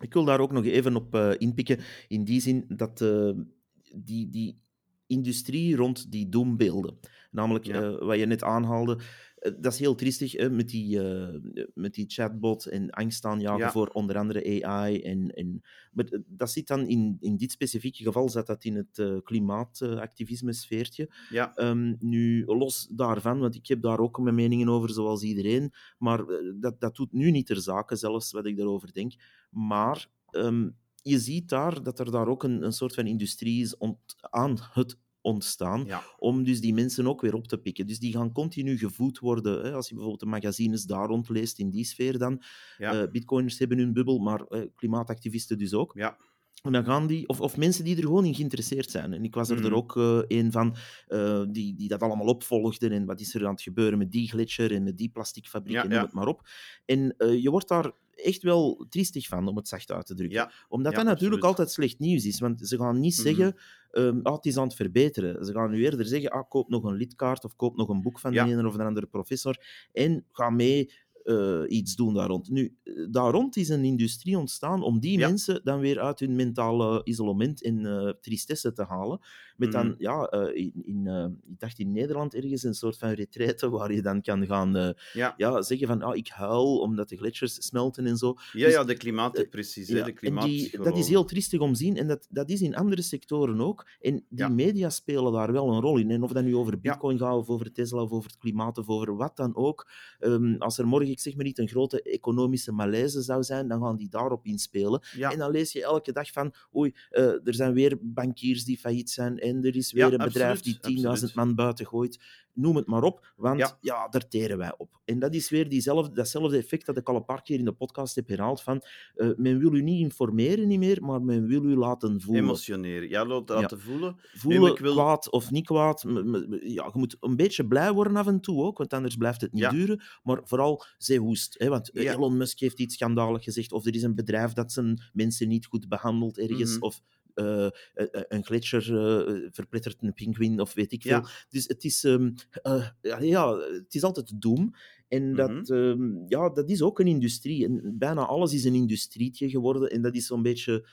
Ik wil daar ook nog even op inpikken, in die zin dat die industrie rond die doembeelden, namelijk wat je net aanhaalde, dat is heel triestig met die chatbot en angst aanjagen voor onder andere AI. Maar dat zit dan in dit specifieke geval, zat dat in het klimaatactivisme-sfeertje. Ja. Nu, los daarvan, want ik heb daar ook mijn meningen over, zoals iedereen, maar dat doet nu niet ter zake, zelfs wat ik daarover denk. Maar je ziet daar dat er daar ook een soort van industrie is aan het ontstaan, om dus die mensen ook weer op te pikken. Dus die gaan continu gevoed worden. Hè? Als je bijvoorbeeld de magazines daar rondleest, in die sfeer dan. Ja. Bitcoiners hebben hun bubbel, maar klimaatactivisten dus ook. Ja. En dan gaan die, of mensen die er gewoon in geïnteresseerd zijn. En ik was er ook een van die dat allemaal opvolgden. En wat is er aan het gebeuren met die gletsjer en met die plasticfabriek en noem het maar op. En je wordt daar echt wel triestig van, om het zacht uit te drukken. Ja. Omdat dat natuurlijk altijd slecht nieuws is. Want ze gaan niet zeggen, het is aan het verbeteren. Ze gaan nu eerder zeggen, koop nog een lidkaart of koop nog een boek van de ene of de andere professor en ga mee iets doen daar rond. Nu, daar rond is een industrie ontstaan om die mensen dan weer uit hun mentale isolement en tristesse te halen. Met dan, ik dacht in Nederland ergens een soort van retraite waar je dan kan gaan zeggen van, ik huil omdat de gletsjers smelten en zo. Ja, dus, de klimaatdepressie. Dat is heel triestig om te zien en dat is in andere sectoren ook. En die media spelen daar wel een rol in. En of dat nu over Bitcoin gaat, of over Tesla, of over het klimaat, of over wat dan ook. Als er morgen, ik zeg maar niet, een grote economische malaise zou zijn, dan gaan die daarop inspelen. Ja. En dan lees je elke dag van, er zijn weer bankiers die failliet zijn en er is weer een bedrijf die 10.000 man buiten gooit. Noem het maar op, want daar teren wij op. En dat is weer datzelfde effect dat ik al een paar keer in de podcast heb herhaald van, men wil u niet informeren niet meer, maar men wil u laten voelen. Emotioneren. Ja, laten voelen. Voelen, kwaad of niet kwaad. Ja, je moet een beetje blij worden af en toe ook, want anders blijft het niet duren. Maar vooral, zij hoest. Hè, want Elon Musk heeft iets schandalig gezegd, of er is een bedrijf dat zijn mensen niet goed behandelt ergens, of een gletsjer verplettert een pinguïn of weet ik veel. Ja. Dus het is, het is altijd doem. En dat is ook een industrie. En bijna alles is een industrietje geworden. En dat is zo'n beetje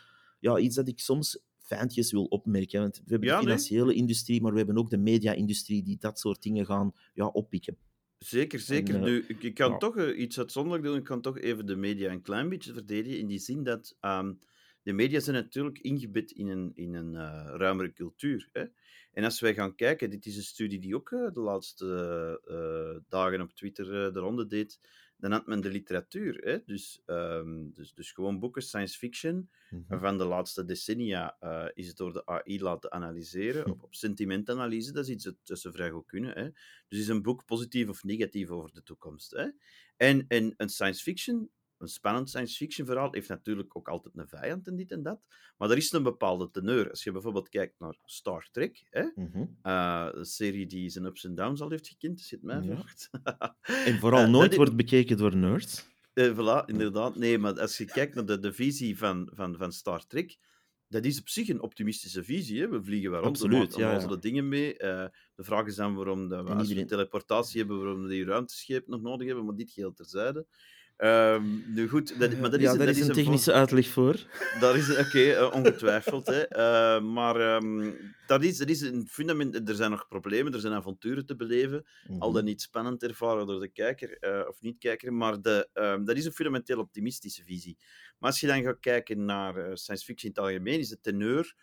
iets dat ik soms fijntjes wil opmerken. Want we hebben de financiële industrie, maar we hebben ook de media-industrie die dat soort dingen gaan oppikken. Zeker, zeker. En, nu, ik kan toch iets uitzonderlijk doen. Ik kan toch even de media een klein beetje verdedigen. In die zin dat... de media zijn natuurlijk ingebed in een ruimere cultuur. Hè? En als wij gaan kijken, dit is een studie die ook de laatste dagen op Twitter de ronde deed, dan had men de literatuur. Hè? Dus gewoon boeken, science fiction, van de laatste decennia is het door de AI laten analyseren. Op sentimentanalyse, dat is iets dat ze vrij goed kunnen. Hè? Dus is een boek positief of negatief over de toekomst. Hè? En een science fiction... Een spannend science-fiction verhaal heeft natuurlijk ook altijd een vijand en dit en dat. Maar er is een bepaalde teneur. Als je bijvoorbeeld kijkt naar Star Trek, hè? Een serie die zijn ups en downs al heeft gekend, zit mij vraagt. En vooral nooit wordt bekeken door nerds. Voilà, inderdaad. Nee, maar als je kijkt naar de visie van Star Trek, dat is op zich een optimistische visie. Hè? We vliegen wel rond, we maken de dingen mee. De vraag is dan waarom we teleportatie hebben, waarom we die ruimteschepen nog nodig hebben, maar dit geheel terzijde. Nu goed, daar is een technische uitleg voor. Daar is ongetwijfeld. Hè. Maar dat is een fundament. Er zijn nog problemen, er zijn avonturen te beleven, al dan niet spannend ervaren door de kijker of niet-kijker, maar dat is een fundamenteel optimistische visie. Maar als je dan gaat kijken naar science fiction in het algemeen, is de teneur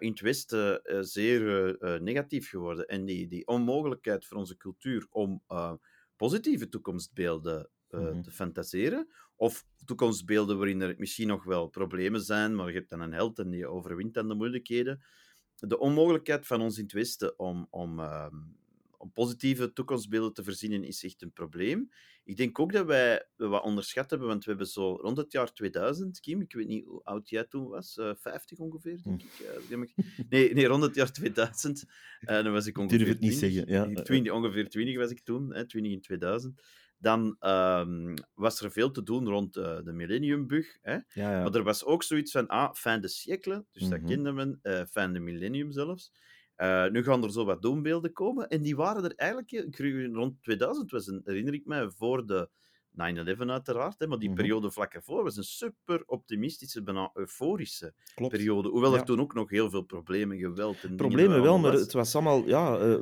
in het Westen zeer negatief geworden. En die onmogelijkheid voor onze cultuur om positieve toekomstbeelden te fantaseren. Of toekomstbeelden waarin er misschien nog wel problemen zijn, maar je hebt dan een held en die overwint dan de moeilijkheden. De onmogelijkheid van ons in het Westen om positieve toekomstbeelden te verzinnen is echt een probleem. Ik denk ook dat wij wat onderschat hebben, want we hebben zo rond het jaar 2000, Kim, ik weet niet hoe oud jij toen was, 50 ongeveer, denk ik. Nee, rond het jaar 2000, dan was ik ongeveer 20 was ik toen, 20 in 2000. dan was er veel te doen rond de millenniumbug. Hè? Ja, ja. Maar er was ook zoiets van, fin de siècle, dus dat kende men, fin de millennium zelfs. Nu gaan er zo wat doembeelden komen. En die waren er eigenlijk rond 2000, herinner ik mij, voor de 9-11 uiteraard, hè, maar die periode vlak ervoor was een super optimistische, bijna euforische periode. Hoewel er toen ook nog heel veel problemen, geweld en problemen wel, maar het was allemaal,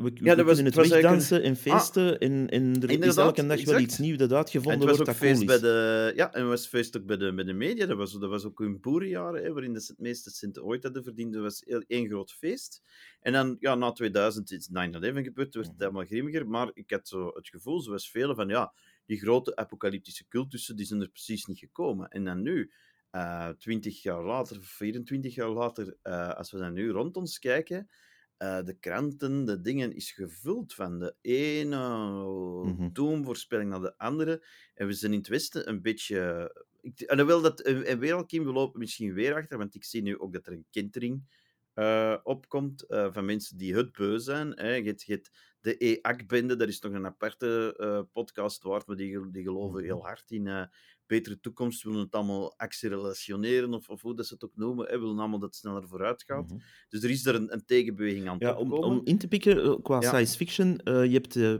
we kunnen het wegdansen en feesten en er is elke dag wel iets nieuws dat uitgevonden wordt. En was feest ook bij de media. Dat was ook hun boerenjaren, hè, waarin ze het meeste centen ooit hadden verdiend. Dat was één groot feest. En dan, na 2000 is 9-11 gebeurd, werd het helemaal grimmiger, maar ik had zo het gevoel, zoals velen, van die grote apocalyptische cultussen, die zijn er precies niet gekomen. En dan nu, 20 jaar later, 24 jaar later, als we dan nu rond ons kijken, de kranten, de dingen, is gevuld van de ene doemvoorspelling naar de andere. En we zijn in het Westen een beetje... En Wereldkim, we lopen misschien weer achter, want ik zie nu ook dat er een kentering opkomt van mensen die het beu zijn. Hè. De EAC-bende, daar is nog een aparte podcast waard, maar die geloven heel hard in betere toekomst, willen het allemaal accelerationeren, of hoe dat ze het ook noemen, willen allemaal dat het sneller vooruit gaat. Dus er is daar een tegenbeweging aan te komen. Om in te pikken, qua science fiction,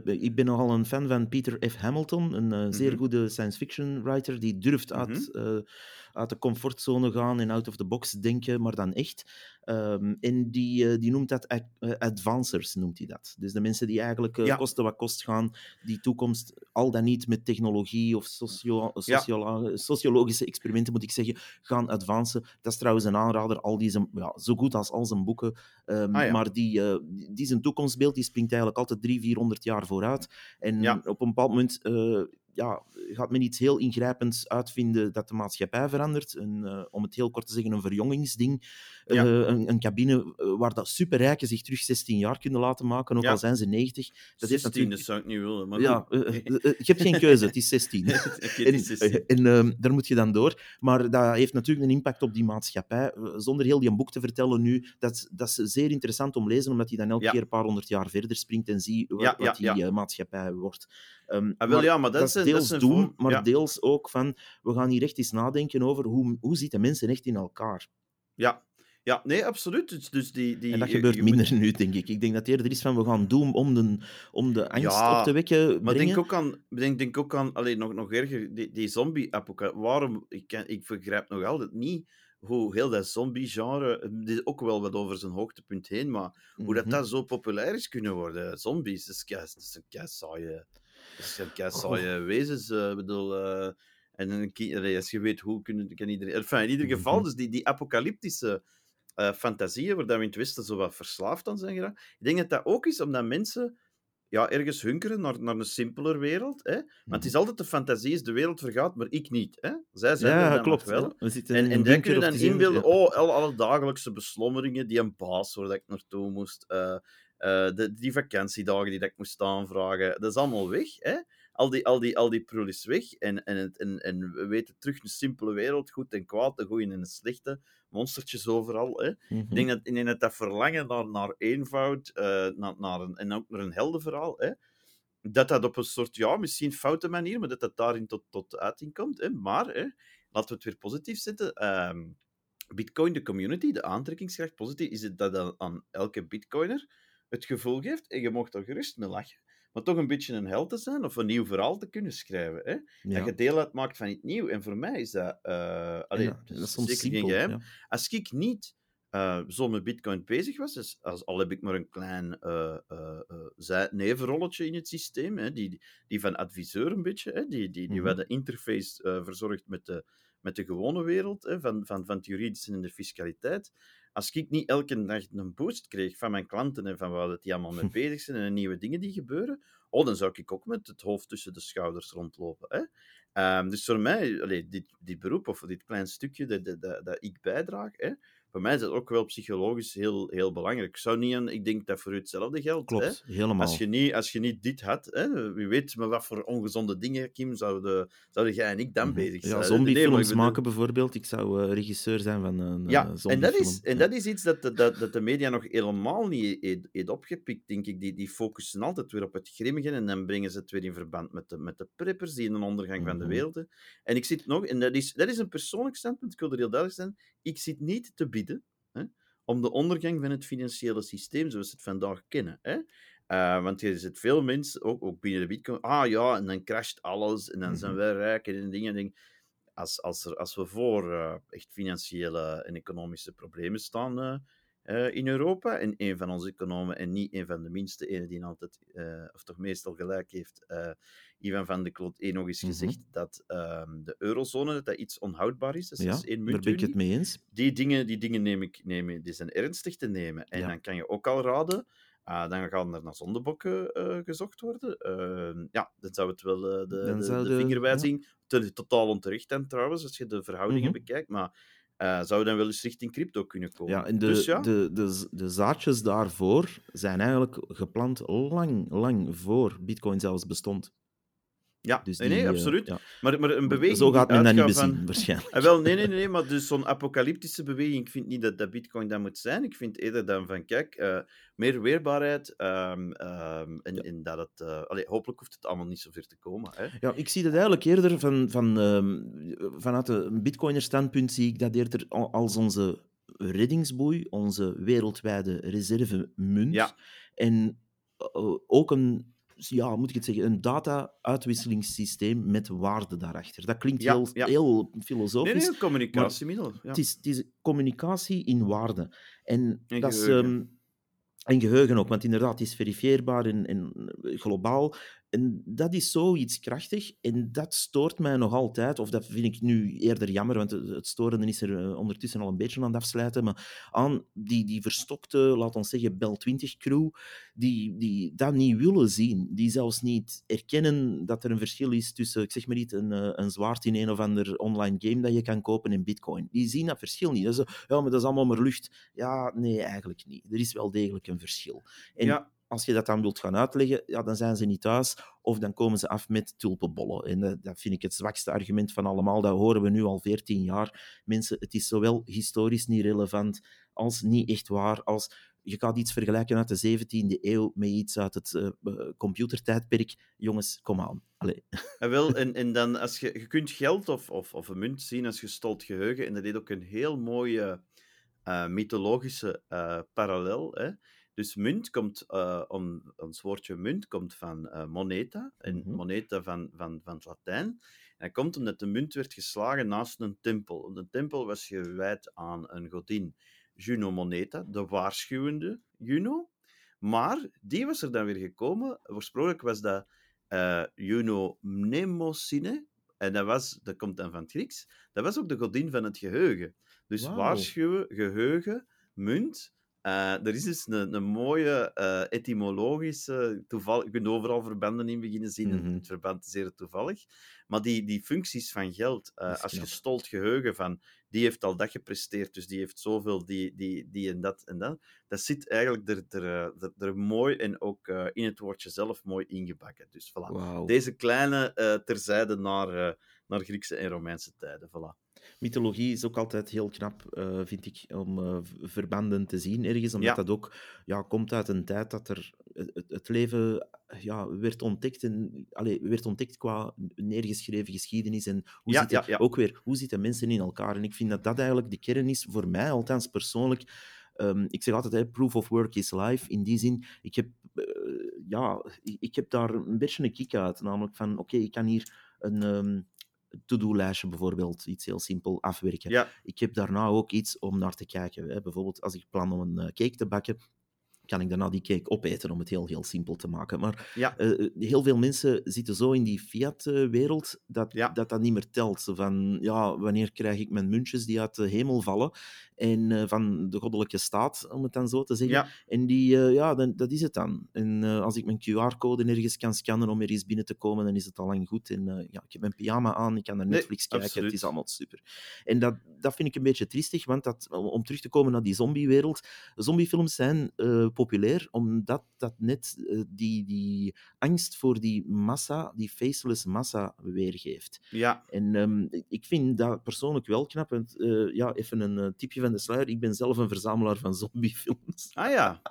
ik ben nogal een fan van Peter F. Hamilton, een zeer goede science fiction writer, die durft uit de comfortzone gaan en out of the box denken, maar dan echt. En die noemt dat advancers, noemt hij dat. Dus de mensen die eigenlijk kosten wat kost gaan, die toekomst al dan niet met technologie of sociologische experimenten, moet ik zeggen, gaan advancen. Dat is trouwens een aanrader, zo goed als al zijn boeken. Maar die zijn toekomstbeeld, die springt eigenlijk altijd 300-400 jaar vooruit. En op een bepaald moment... gaat men iets heel ingrijpends uitvinden dat de maatschappij verandert. Om het heel kort te zeggen, een verjongingsding. Een cabine waar dat superrijken zich terug 16 jaar kunnen laten maken, ook al zijn ze 90. Dat 16, dat zou ik niet willen. Maar je hebt geen keuze, het is 16. Daar moet je dan door. Maar dat heeft natuurlijk een impact op die maatschappij. Zonder heel die boek te vertellen nu, dat is zeer interessant om te lezen, omdat hij dan elke keer een paar honderd jaar verder springt en ziet wat die maatschappij wordt. Maar dat is deels doen, maar deels ook van... We gaan hier echt eens nadenken over hoe zitten mensen echt in elkaar. Ja, nee, absoluut. Dus en dat gebeurt minder nu, denk ik. Ik denk dat eerder is van, we gaan doen om de angst op te wekken. Maar denk ook aan nog erger, die zombie-apocalypse. Waarom? Ik begrijp nog altijd niet hoe heel dat zombie-genre... Het is ook wel wat over zijn hoogtepunt heen, maar hoe dat zo populair is kunnen worden. Zombies, dat is een keisaaie... wezens, als je weet hoe, kan iedereen... Enfin, in ieder geval, dus die apocalyptische fantasieën, waar we in het Westen zo wat verslaafd aan zijn geraakt. Ik denk dat dat ook is omdat mensen ergens hunkeren naar een simpeler wereld. Hè? Want het is altijd de fantasie is de wereld vergaat, maar ik niet. Hè? Zij zijn er dan klopt, wel. Ja. En dan kun je dan inbeelden, alle dagelijkse beslommeringen, die een baas waar ik naartoe moest... die vakantiedagen die dat ik moest aanvragen, dat is allemaal weg. Hè? Al die prul is weg. En we weten terug een simpele wereld, goed en kwaad, de goeie en de slechte, monstertjes overal. Hè? Ik denk dat verlangen naar eenvoud, en ook naar een heldenverhaal, hè? dat op een soort, misschien foute manier, maar dat daarin tot uiting komt. Hè? Maar, hè, laten we het weer positief zetten... Bitcoin, de community, de aantrekkingskracht, positief, is het dat aan elke bitcoiner het gevoel geeft, en je mocht er gerust mee lachen, maar toch een beetje een held te zijn, of een nieuw verhaal te kunnen schrijven. Hè? Ja. Dat je deel uitmaakt van iets nieuws. En voor mij is dat... dat is soms zeker geen geheim. Ja. Als ik niet zo met bitcoin bezig was, dus al heb ik maar een klein nevenrolletje in het systeem, hè? Die van adviseur een beetje, hè? Die wat de interface verzorgt met de gewone wereld, hè, van het juridische en de fiscaliteit. Als ik niet elke dag een boost kreeg van mijn klanten en van waar die allemaal mee bezig zijn en de nieuwe dingen die gebeuren, dan zou ik ook met het hoofd tussen de schouders rondlopen. Hè. Dus voor mij, dit beroep of dit klein stukje dat ik bijdraag, hè, voor mij is dat ook wel psychologisch heel, heel belangrijk. Ik denk dat voor u hetzelfde geldt. Klopt, hè? Helemaal. Als je niet dit had, hè? Wie weet met wat voor ongezonde dingen, Kim, zouden jij en ik dan bezig zijn. Ja, zombiefilms maken bijvoorbeeld. Ik zou regisseur zijn van een zombiefilm. En dat is iets dat de media nog helemaal niet heeft opgepikt, denk ik. Die focussen altijd weer op het grimmige. sommigen, en dan brengen ze het weer in verband met de preppers, die in een ondergang van de wereld. En ik zit nog, en dat is een persoonlijk standpunt, ik wil er heel duidelijk zijn, ik zit niet te bidden om de ondergang van het financiële systeem, zoals we het vandaag kennen, hè. Want je zit veel mensen, ook binnen de Bitcoin, en dan crasht alles, en dan zijn wij rijk en dingen. En als we voor echt financiële en economische problemen staan in Europa, en een van onze economen, en niet een van de minste, ene die altijd, of toch meestal gelijk heeft, Ivan van de Kloot, nog eens gezegd dat de eurozone, dat iets onhoudbaar is. Dat is dus één muntunie. Daar ben ik het mee eens. Die dingen die zijn ernstig te nemen. En dan kan je ook al raden, dan gaan er naar zondebokken gezocht worden. Dan zou het wel de vingerwijzing... Totaal onterecht dan trouwens, als je de verhoudingen bekijkt. Maar zou je dan wel eens richting crypto kunnen komen? Ja, en de zaadjes daarvoor zijn eigenlijk geplant lang voor Bitcoin zelfs bestond. Ja, dus absoluut. Maar een beweging... Zo gaat men dat niet bezien, waarschijnlijk. Nee, maar dus zo'n apocalyptische beweging, ik vind niet dat Bitcoin dat moet zijn. Ik vind eerder dan van, kijk, meer weerbaarheid en dat het... hopelijk hoeft het allemaal niet zover te komen. Hè. Ja, ik zie dat eigenlijk eerder vanuit een Bitcoiner standpunt, zie ik dat eerder als onze reddingsboei, onze wereldwijde reservemunt. Ja. En ook een... Ja, moet ik het zeggen, een data-uitwisselingssysteem met waarde daarachter. Dat klinkt heel filosofisch. Nee, communicatiemiddel. Ja. Het is communicatie in waarde. En dat geheugen. En geheugen ook, want inderdaad, het is verifieerbaar en globaal. En dat is zoiets krachtig en dat stoort mij nog altijd, of dat vind ik nu eerder jammer, want het storende is er ondertussen al een beetje aan het afsluiten, maar aan die verstokte, laat ons zeggen, Bel 20-crew, die dat niet willen zien, die zelfs niet erkennen dat er een verschil is tussen, ik zeg maar niet, een zwaard in een of ander online game dat je kan kopen en bitcoin. Die zien dat verschil niet. Dus, maar dat is allemaal maar lucht. Ja, nee, eigenlijk niet. Er is wel degelijk een verschil. En als je dat dan wilt gaan uitleggen, dan zijn ze niet thuis of dan komen ze af met tulpenbollen. En dat vind ik het zwakste argument van allemaal. Dat horen we nu al 14 jaar. Mensen, het is zowel historisch niet relevant als niet echt waar, als... Je gaat iets vergelijken uit de 17e eeuw met iets uit het computertijdperk. Jongens, kom aan. Allee. En dan, als je kunt geld of een munt zien als gestold geheugen. En dat deed ook een heel mooie mythologische parallel, hè. Dus munt komt, ons woordje munt komt van moneta, en moneta van het Latijn. En dat komt omdat de munt werd geslagen naast een tempel. De tempel was gewijd aan een godin, Juno Moneta, de waarschuwende Juno. Maar die was er dan weer gekomen. Oorspronkelijk was dat Juno Mnemosyne, en dat komt dan van het Grieks. Dat was ook de godin van het geheugen. Dus waarschuwen, geheugen, munt... er is dus een mooie etymologische toeval. Je kunt overal verbanden in beginnen zien. En het verband is zeer toevallig. Maar die functies van geld, als je stolt geheugen van die heeft al dat gepresteerd, dus die heeft zoveel, die en dat, dat zit eigenlijk er mooi en ook in het woordje zelf mooi ingebakken. Dus voilà. Wow. Deze kleine terzijde naar Griekse en Romeinse tijden. Voilà. Mythologie is ook altijd heel knap, vind ik, om verbanden te zien ergens, omdat dat ook komt uit een tijd dat er het leven werd ontdekt en werd ontdekt qua neergeschreven geschiedenis en hoe ook weer hoe zitten mensen in elkaar. En ik vind dat eigenlijk de kern is voor mij, althans persoonlijk. Ik zeg altijd, proof of work is life. In die zin, ik heb daar een beetje een kick uit, namelijk van ik kan hier een to-do-lijstje bijvoorbeeld, iets heel simpel, afwerken. Ja. Ik heb daarna ook iets om naar te kijken. Hè. Bijvoorbeeld, als ik plan om een cake te bakken, kan ik daarna die cake opeten, om het heel, heel simpel te maken. Maar heel veel mensen zitten zo in die fiat-wereld dat niet meer telt. Van, wanneer krijg ik mijn muntjes die uit de hemel vallen? En van de goddelijke staat, om het dan zo te zeggen. Ja. En die, dat is het dan. En als ik mijn QR-code ergens kan scannen om ergens binnen te komen, dan is het al lang goed. En ik heb mijn pyjama aan, ik kan naar Netflix kijken, absoluut. Het is allemaal super. En dat vind ik een beetje triestig, want om terug te komen naar die zombiewereld, zombiefilms zijn populair, omdat dat net die angst voor die massa, die faceless massa, weergeeft. Ja. En ik vind dat persoonlijk wel knap, want even een tipje van de sluier. Ik ben zelf een verzamelaar van zombiefilms. Ah ja.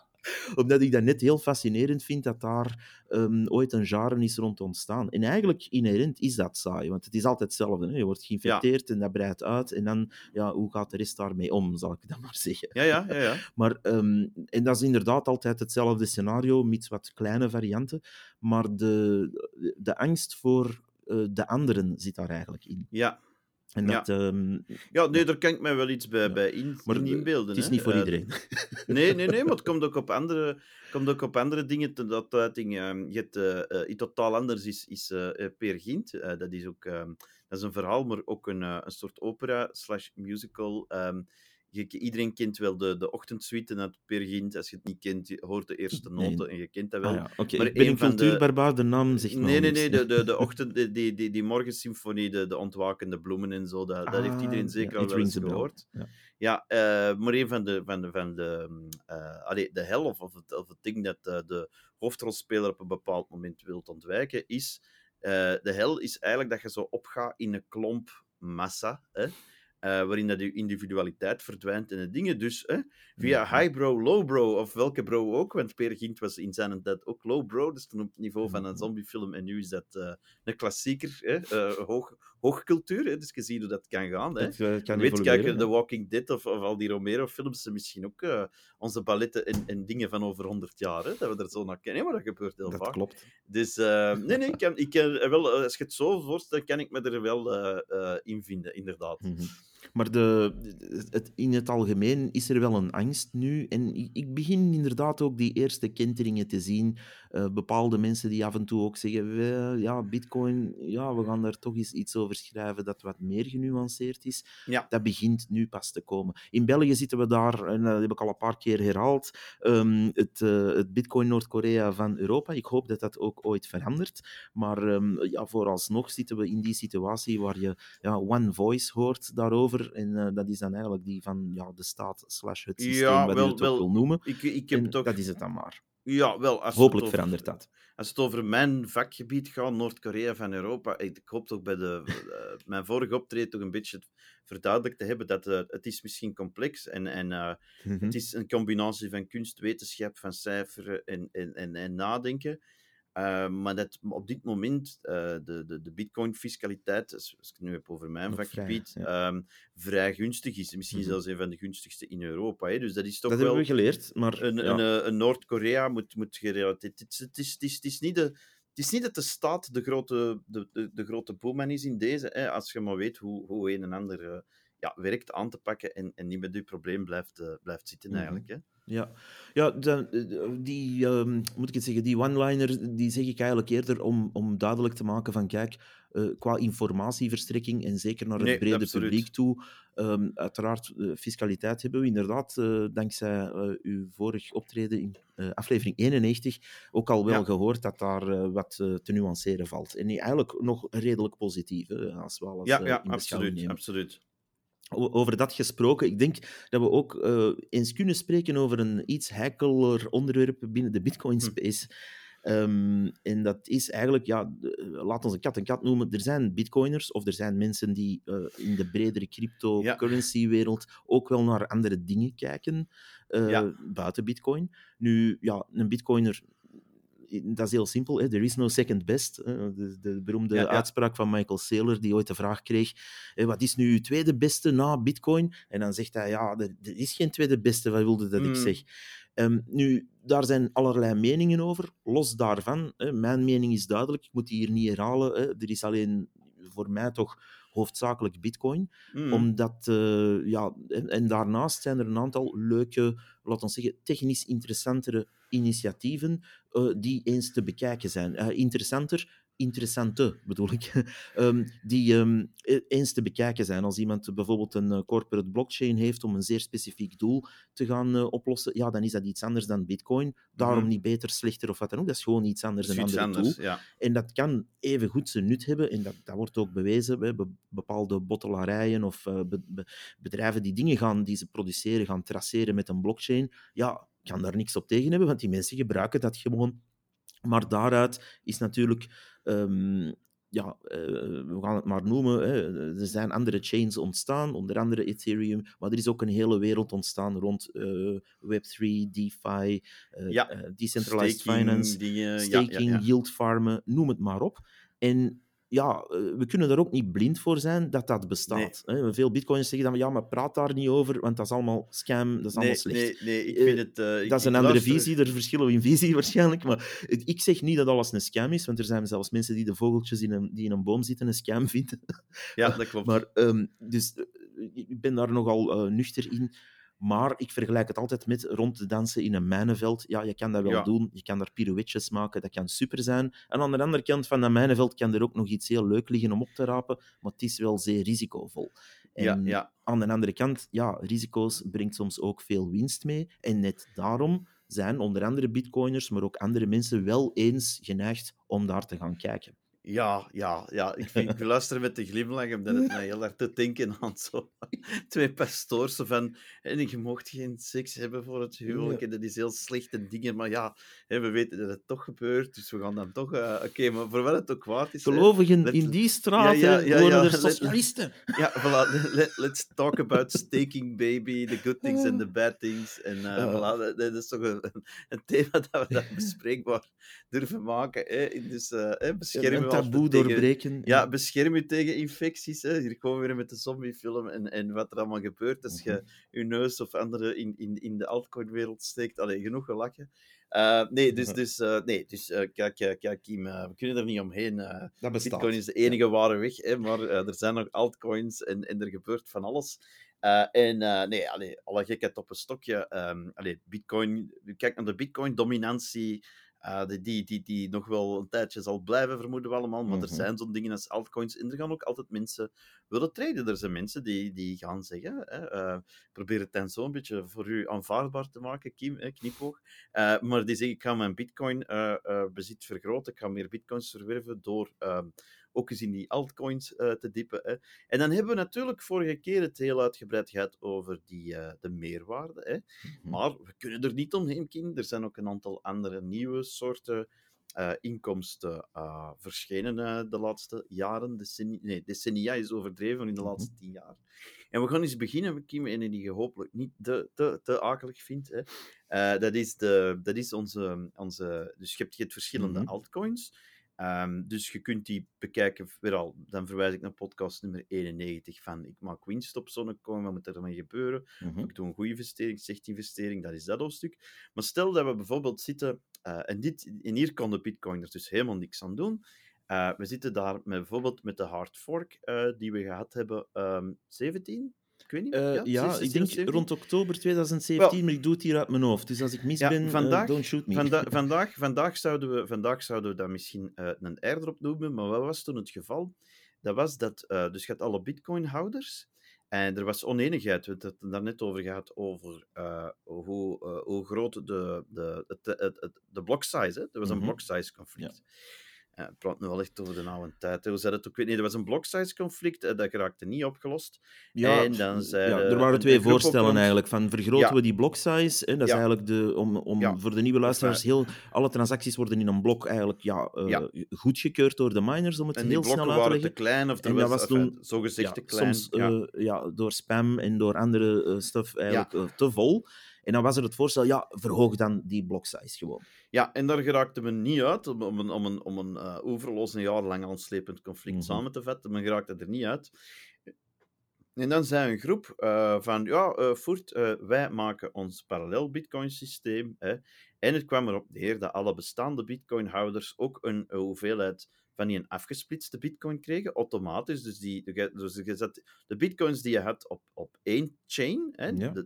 Omdat ik dat net heel fascinerend vind dat daar ooit een genre is rond ontstaan. En eigenlijk inherent is dat saai, want het is altijd hetzelfde. Hè? Je wordt geïnfecteerd en dat breidt uit. En dan, hoe gaat de rest daarmee om, zal ik dat maar zeggen. Ja. Maar, en dat is inderdaad altijd hetzelfde scenario, met wat kleine varianten. Maar de angst voor de anderen zit daar eigenlijk in. Ja. En dat, daar kan ik mij wel iets bij inbeelden. Het is niet voor iedereen. Nee, maar het komt ook op andere dingen ten uiting. In totaal anders is Peer Gynt. Dat is ook dat is een verhaal, maar ook een soort opera/musical. Iedereen kent wel de ochtendsuite uit Peer Gynt. Als je het niet kent, je hoort de eerste noten en je kent dat wel. Maar ik ben een cultuurbarbaar, de naam zegt maar niks. De ochtend, die morgensymfonie, de ontwakende bloemen en zo, dat heeft iedereen zeker al wel eens gehoord. Maar een van de de hel of het ding dat de hoofdrolspeler op een bepaald moment wilt ontwijken, is... de hel is eigenlijk dat je zo opgaat in een klomp massa, hè? Waarin dat je individualiteit verdwijnt en de dingen dus, via high bro, low bro, of welke bro ook, want Peer Gynt was in zijn tijd ook low bro, dus toen op het niveau van een zombiefilm, en nu is dat een klassieker, hoogcultuur, dus je ziet hoe dat kan gaan. Weet, kijken The Walking Dead of al die Romero-films, misschien ook onze balletten en dingen van over 100 jaar, dat we er zo naar kennen, maar dat gebeurt heel vaak. Dat klopt. Dus, ik kan wel, als je het zo voorstelt, kan ik me er wel in vinden, inderdaad. Mm-hmm. Maar in het algemeen is er wel een angst nu. En ik begin inderdaad ook die eerste kenteringen te zien. Bepaalde mensen die af en toe ook zeggen... Bitcoin, we gaan daar toch eens iets over schrijven dat wat meer genuanceerd is. Ja. Dat begint nu pas te komen. In België zitten we daar, en dat heb ik al een paar keer herhaald... het Bitcoin Noord-Korea van Europa. Ik hoop dat dat ook ooit verandert. Maar vooralsnog zitten we in die situatie waar je one voice hoort daarover. En dat is dan eigenlijk die van de staat / het systeem, wat je het ook wil noemen. Dat is het dan maar. Ja, wel, hopelijk verandert dat. Als het over mijn vakgebied gaat, Noord-Korea van Europa, ik hoop toch bij mijn vorige optreden toch een beetje verduidelijkt te hebben dat het is misschien complex en het is een combinatie van kunst, wetenschap, van cijferen en nadenken. Maar dat op dit moment de bitcoin-fiscaliteit, als ik het nu heb over mijn vakgebied, vrij gunstig is. Misschien zelfs een van de gunstigste in Europa. Hè. Dus dat is toch dat wel... Dat hebben we geleerd, maar... Een Noord-Korea moet gerelateerd... Het is niet dat de staat de grote boeman is in deze, hè, als je maar weet hoe een en ander werkt aan te pakken en niet met je probleem blijft zitten eigenlijk. Hè. Ja, die one-liner, die zeg ik eigenlijk eerder om duidelijk te maken van, kijk, qua informatieverstrekking en zeker naar het brede publiek toe, uiteraard fiscaliteit hebben we inderdaad, dankzij uw vorig optreden in aflevering 91, ook al wel gehoord dat daar wat te nuanceren valt. En eigenlijk nog redelijk positief, als we alles in beschouwing nemen. Absoluut. Over dat gesproken, ik denk dat we ook eens kunnen spreken over een iets heikelder onderwerp binnen de Bitcoin-space. En dat is eigenlijk, laat ons een kat noemen, er zijn bitcoiners of er zijn mensen die in de bredere cryptocurrency-wereld ook wel naar andere dingen kijken, buiten bitcoin. Nu, een bitcoiner... Dat is heel simpel, hè? There is no second best. De beroemde uitspraak van Michael Saylor, die ooit de vraag kreeg, wat is nu uw tweede beste na bitcoin? En dan zegt hij, er is geen tweede beste, wat wilde dat ik zeg? Nu, daar zijn allerlei meningen over, los daarvan. Mijn mening is duidelijk, ik moet die hier niet herhalen. Er is alleen voor mij toch hoofdzakelijk bitcoin. Omdat, en daarnaast zijn er een aantal leuke, laten we zeggen, technisch interessantere initiatieven die eens te bekijken zijn. Interessante, bedoel ik. Die eens te bekijken zijn. Als iemand bijvoorbeeld een corporate blockchain heeft om een zeer specifiek doel te gaan oplossen, dan is dat iets anders dan bitcoin. Daarom niet beter, slechter of wat dan ook. Dat is gewoon iets anders, doel. Ja. En dat kan even goed zijn nut hebben. En dat wordt ook bewezen. We hebben bepaalde bottelarijen of bedrijven die dingen die ze produceren, gaan traceren met een blockchain. Ik kan daar niks op tegen hebben, want die mensen gebruiken dat gewoon. Maar daaruit is natuurlijk ja, we gaan het maar noemen, hè. Er zijn andere chains ontstaan, onder andere Ethereum, maar er is ook een hele wereld ontstaan rond Web3, DeFi, decentralized staking, finance, staking, yield farmen, noem het maar op. En ja, we kunnen daar ook niet blind voor zijn dat dat bestaat. Nee. Veel bitcoiners zeggen dan, ja, maar praat daar niet over, want dat is allemaal scam, dat is allemaal slecht. Nee, ik vind het... dat is een andere visie, er verschillen we in visie waarschijnlijk, maar ik zeg niet dat alles een scam is, want er zijn zelfs mensen die de vogeltjes die in een boom zitten een scam vinden. Ja, dat klopt. Maar, dus ik ben daar nogal nuchter in. Maar ik vergelijk het altijd met rond te dansen in een mijnenveld. Ja, je kan dat wel doen, je kan daar pirouetjes maken, dat kan super zijn. En aan de andere kant van dat mijnenveld kan er ook nog iets heel leuk liggen om op te rapen, maar het is wel zeer risicovol. En aan de andere kant, ja, risico's brengt soms ook veel winst mee. En net daarom zijn onder andere bitcoiners, maar ook andere mensen wel eens geneigd om daar te gaan kijken. Ja. Ik luister met de glimlach, omdat het mij heel hard te denken aan zo twee pastoorsen van en je mocht geen seks hebben voor het huwelijk en dat is heel slechte dingen, maar ja, hè, we weten dat het toch gebeurt, dus we gaan dan toch... Oké, maar voor wat het ook waard is... Gelovigen in die straat worden er socialisten. Ja, voilà. Let's talk about staking, baby, the good things and the bad things. En voilà, dat is toch een thema dat we dat bespreekbaar durven maken. Hè. Dus beschermen we taboe doorbreken. Tegen, bescherm je tegen infecties. Hè. Hier komen we weer met de zombiefilm en wat er allemaal gebeurt als je je neus of andere in de altcoinwereld steekt. Allee, genoeg gelachen. Kijk, Kim, we kunnen er niet omheen. Dat bestaat. Bitcoin is de enige ware weg, hè, maar er zijn nog altcoins en er gebeurt van alles. Alle gekheid op een stokje. Bitcoin, kijk naar de Bitcoin-dominantie. Die nog wel een tijdje zal blijven, vermoeden we allemaal. Maar er zijn zo'n dingen als altcoins. En er gaan ook altijd mensen willen traden. Er zijn mensen die gaan zeggen... probeer het dan zo'n beetje voor u aanvaardbaar te maken, Kim, knipoog. Maar die zeggen, ik ga mijn bitcoin bezit vergroten. Ik ga meer bitcoins verwerven door... ook eens in die altcoins te dippen. Hè. En dan hebben we natuurlijk vorige keer het heel uitgebreid gehad over de meerwaarde. Hè. Maar we kunnen er niet omheen, Kim. Er zijn ook een aantal andere nieuwe soorten inkomsten verschenen de laatste jaren. Decennia is overdreven in de laatste 10 jaar. En we gaan eens beginnen, Kim, en die je hopelijk niet te akelig vindt. Hè. Dat is onze... Dus je hebt verschillende altcoins... dus je kunt die bekijken, weer al, dan verwijs ik naar podcast nummer 91 van ik maak winst op zo'n coin, wat moet er dan gebeuren? Ik doe een goede investering, slechte investering, dat is dat hoofdstuk. Maar stel dat we bijvoorbeeld zitten, en hier kan de bitcoin er dus helemaal niks aan doen, we zitten daar bijvoorbeeld met de hard fork die we gehad hebben, 17? Ik weet niet. Ik denk 17? Rond oktober 2017, maar ik doe het hier uit mijn hoofd. Dus als ik mis ben, don't shoot me. Vandaag zouden we dat misschien een airdrop noemen, maar wat was toen het geval? Dat was dat, dus je had alle bitcoinhouders, en er was oneenigheid, we hebben het daar net over gehad, over hoe groot de block size, hè? Er was een block size conflict. Ja. Ik praat nu wel echt over de oude tijd. Hoe zei dat ook? Nee, er was een block-size conflict, dat raakte niet opgelost. Ja, en dan er waren twee voorstellen eigenlijk. Van vergroten we die block-size? Dat is eigenlijk voor de nieuwe luisteraars alle transacties worden in een blok eigenlijk goedgekeurd door de miners, om het en heel snel uit te leggen. Die blokken waren te klein, of dat was toen, zogezegd te klein. Soms door spam en door andere stuff eigenlijk te vol. En dan was er het voorstel, verhoog dan die block size gewoon. Ja, en daar geraakten we niet uit, om een overloos en jarenlang aanslepend conflict samen te vatten. Men geraakte er niet uit. En dan zei een groep wij maken ons parallel bitcoin-systeem. En het kwam erop neer dat alle bestaande bitcoinhouders ook een hoeveelheid van die een afgesplitste bitcoin kregen, automatisch. Dus je zet de bitcoins die je had op één chain,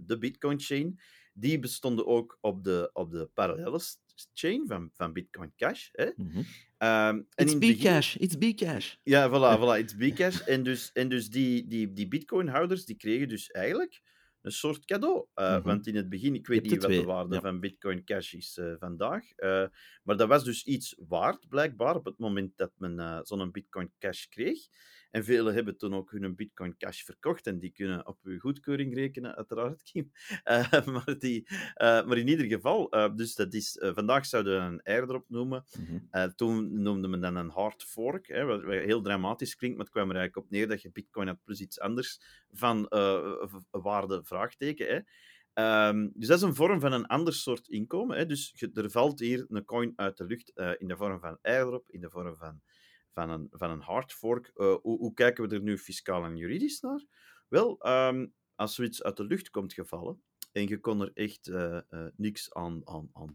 de bitcoin chain, die bestonden ook op de parallele chain van Bitcoin Cash. Hè. It's Bcash. Ja, voilà, it's Bcash. En dus die bitcoinhouders, die kregen dus eigenlijk een soort cadeau. Want in het begin, ik weet niet wat de waarde van Bitcoin Cash is vandaag, maar dat was dus iets waard, blijkbaar, op het moment dat men zo'n Bitcoin Cash kreeg. En velen hebben toen ook hun Bitcoin Cash verkocht. En die kunnen op uw goedkeuring rekenen, uiteraard, Kim. Maar in ieder geval, dus dat is... vandaag zouden we een airdrop noemen. Mm-hmm. Toen noemde men dan een hard fork. Hè, wat heel dramatisch klinkt, maar het kwam er eigenlijk op neer dat je Bitcoin had plus iets anders van waarde vraagteken, hè. Dus dat is een vorm van een ander soort inkomen, hè. Dus er valt hier een coin uit de lucht in de vorm van airdrop, in de vorm van een hard fork. Hoe kijken we er nu fiscaal en juridisch naar? Wel, als zoiets uit de lucht komt gevallen en je kon er echt niks aan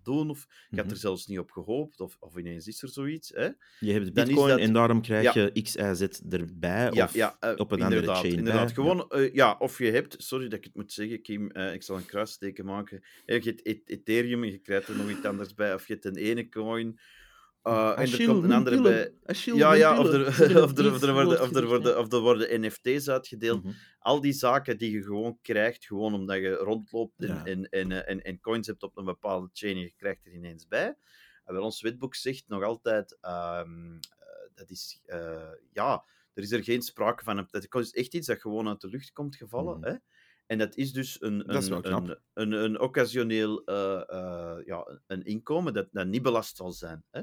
doen, of je had er zelfs niet op gehoopt, of ineens is er zoiets, hè? Je hebt Bitcoin en daarom krijg je X, Y, Z erbij, op een andere chain. Inderdaad, gewoon, of je hebt, sorry dat ik het moet zeggen, Kim, ik zal een kruisteken maken, je hebt Ethereum en je krijgt er nog iets anders bij, of je hebt een ene coin... en er komt een andere bij. Of er worden NFT's uitgedeeld. Mm-hmm. Al die zaken die je gewoon krijgt, gewoon omdat je rondloopt en coins hebt op een bepaalde chain en je krijgt er ineens bij. En wel, ons wetboek zegt nog altijd, er is er geen sprake van. Dat is echt iets dat gewoon uit de lucht komt gevallen, hè? En dat is dus een occasioneel een inkomen dat niet belast zal zijn, hè,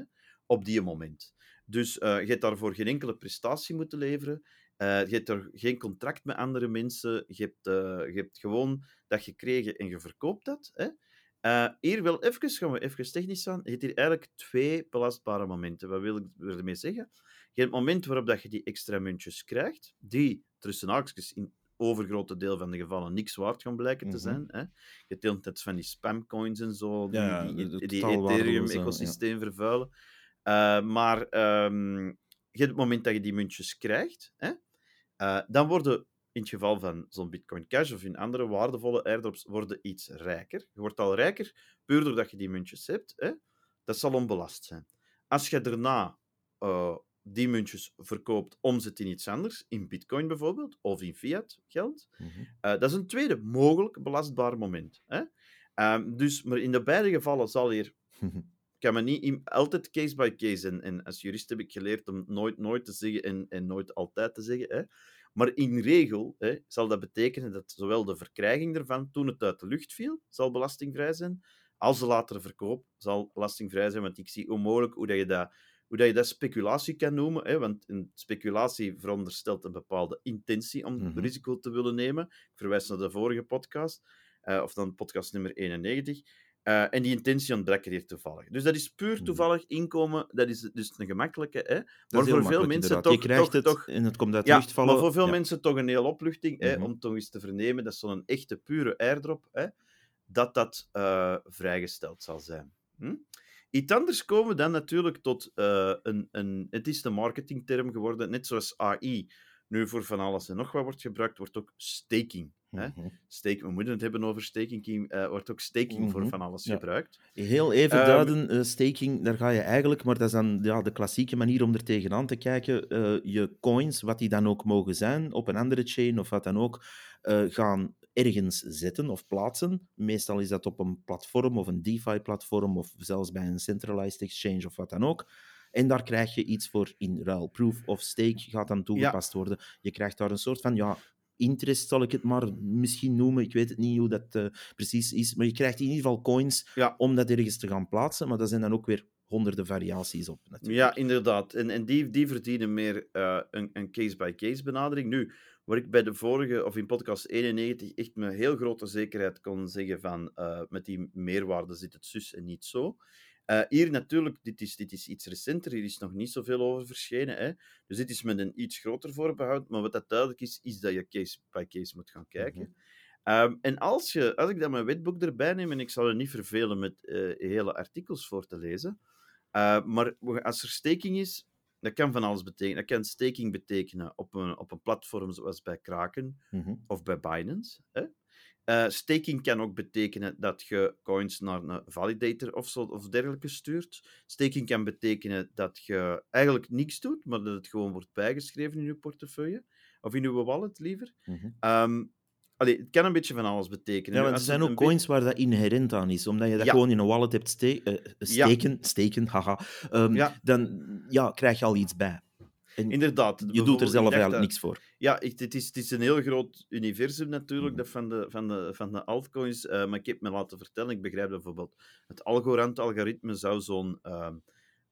op die moment. Dus je hebt daarvoor geen enkele prestatie moeten leveren. Je hebt er geen contract met andere mensen. Je hebt gewoon dat gekregen en je verkoopt dat, hè. Hier wel even, gaan we even technisch aan. Je hebt hier eigenlijk twee belastbare momenten. Wat wil ik ermee zeggen? Je hebt het moment waarop dat je die extra muntjes krijgt, die tussen haakjes in overgrote deel van de gevallen niks waard gaan blijken te zijn, hè. Je deelt net van die spamcoins en zo, die Ethereum-ecosysteem vervuilen. Het moment dat je die muntjes krijgt, hè, dan worden, in het geval van zo'n Bitcoin Cash of in andere waardevolle airdrops, worden iets rijker. Je wordt al rijker, puur doordat je die muntjes hebt, hè. Dat zal onbelast zijn. Als je daarna... die muntjes verkoopt, omzet in iets anders, in bitcoin bijvoorbeeld, of in fiat geld. Dat is een tweede mogelijk belastbaar moment, hè? Maar in de beide gevallen zal hier... kan men niet altijd case by case, en als jurist heb ik geleerd om nooit te zeggen en nooit altijd te zeggen, hè? Maar in regel, hè, zal dat betekenen dat zowel de verkrijging ervan, toen het uit de lucht viel, zal belastingvrij zijn, als de latere verkoop zal belastingvrij zijn, want ik zie onmogelijk hoe dat je dat speculatie kan noemen, hè? Want een speculatie veronderstelt een bepaalde intentie om risico te willen nemen. Ik verwijs naar de vorige podcast, of dan podcast nummer 91. En die intentie ontbrak hier toevallig. Dus dat is puur toevallig inkomen, dat is dus een gemakkelijke, hè? Maar voor veel mensen toch... Je krijgt het en het komt uit lucht vallen. Maar voor veel mensen toch een heel opluchting, hè? Om toch eens te vernemen dat zo'n echte pure airdrop, hè? dat vrijgesteld zal zijn. Iets anders komen we dan natuurlijk tot het is de marketingterm geworden, net zoals AI nu voor van alles en nog wat wordt gebruikt, wordt ook staking. Hè? We moeten het hebben over staking, wordt ook staking voor van alles gebruikt. Heel even duiden, staking, daar ga je eigenlijk, maar dat is dan de klassieke manier om er tegenaan te kijken, je coins, wat die dan ook mogen zijn, op een andere chain of wat dan ook, gaan ergens zetten of plaatsen. Meestal is dat op een platform of een DeFi-platform of zelfs bij een centralized exchange of wat dan ook. En daar krijg je iets voor in ruil. Proof of stake gaat dan toegepast worden. Je krijgt daar een soort van, interest zal ik het maar misschien noemen. Ik weet het niet hoe dat precies is. Maar je krijgt in ieder geval coins om dat ergens te gaan plaatsen. Maar daar zijn dan ook weer honderden variaties op, natuurlijk. Ja, inderdaad. En die verdienen meer een case-by-case benadering. Nu, waar ik bij de vorige, of in podcast 91, echt met heel grote zekerheid kon zeggen van met die meerwaarde zit het zus en niet zo. Hier natuurlijk, dit is iets recenter, hier is nog niet zoveel over verschenen, hè? Dus dit is met een iets groter voorbehoud, maar wat dat duidelijk is dat je case by case moet gaan kijken. En als ik dan mijn wetboek erbij neem, en ik zal het niet vervelen met hele artikels voor te lezen, maar als er staking is, dat kan van alles betekenen. Dat kan staking betekenen op een platform zoals bij Kraken of bij Binance, hè? Staking kan ook betekenen dat je coins naar een validator of dergelijke stuurt. Staking kan betekenen dat je eigenlijk niks doet, maar dat het gewoon wordt bijgeschreven in je portefeuille. Of in je wallet, liever. Het kan een beetje van alles betekenen. Ja, want er zijn ook coins waar dat inherent aan is. Omdat je dat gewoon in een wallet hebt steken, dan krijg je al iets bij. En inderdaad. Je doet er zelf eigenlijk niks voor. Ja, het is een heel groot universum natuurlijk, dat van de altcoins. Maar ik heb me laten vertellen, ik begrijp dat bijvoorbeeld het Algorand-algoritme zou zo'n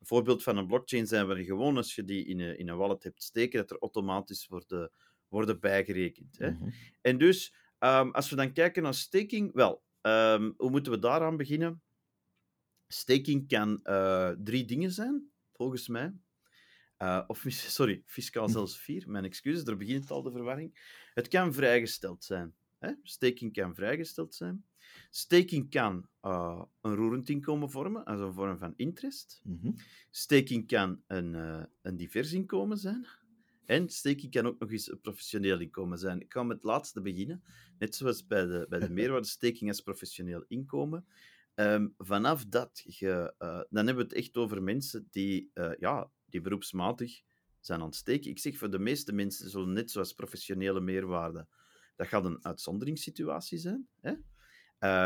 voorbeeld van een blockchain zijn waarin gewoon als je die in een wallet hebt steken, dat er automatisch worden bijgerekend. Hè? Mm-hmm. En dus, als we dan kijken naar staking, hoe moeten we daaraan beginnen? Staking kan 3 dingen zijn, volgens mij. Fiscaal zelfs 4. Mijn excuses, daar begint al de verwarring. Het kan vrijgesteld zijn. Hè? Staking kan vrijgesteld zijn. Staking kan een roerend inkomen vormen, als een vorm van interest. Mm-hmm. Staking kan een divers inkomen zijn. En staking kan ook nog eens een professioneel inkomen zijn. Ik ga met het laatste beginnen. Net zoals bij de meerwaarde, staking als professioneel inkomen. Vanaf dat je... dan hebben we het echt over mensen die beroepsmatig zijn aan het steken. Ik zeg, voor de meeste mensen, zo net zoals professionele meerwaarde, dat gaat een uitzonderingssituatie zijn. Hè?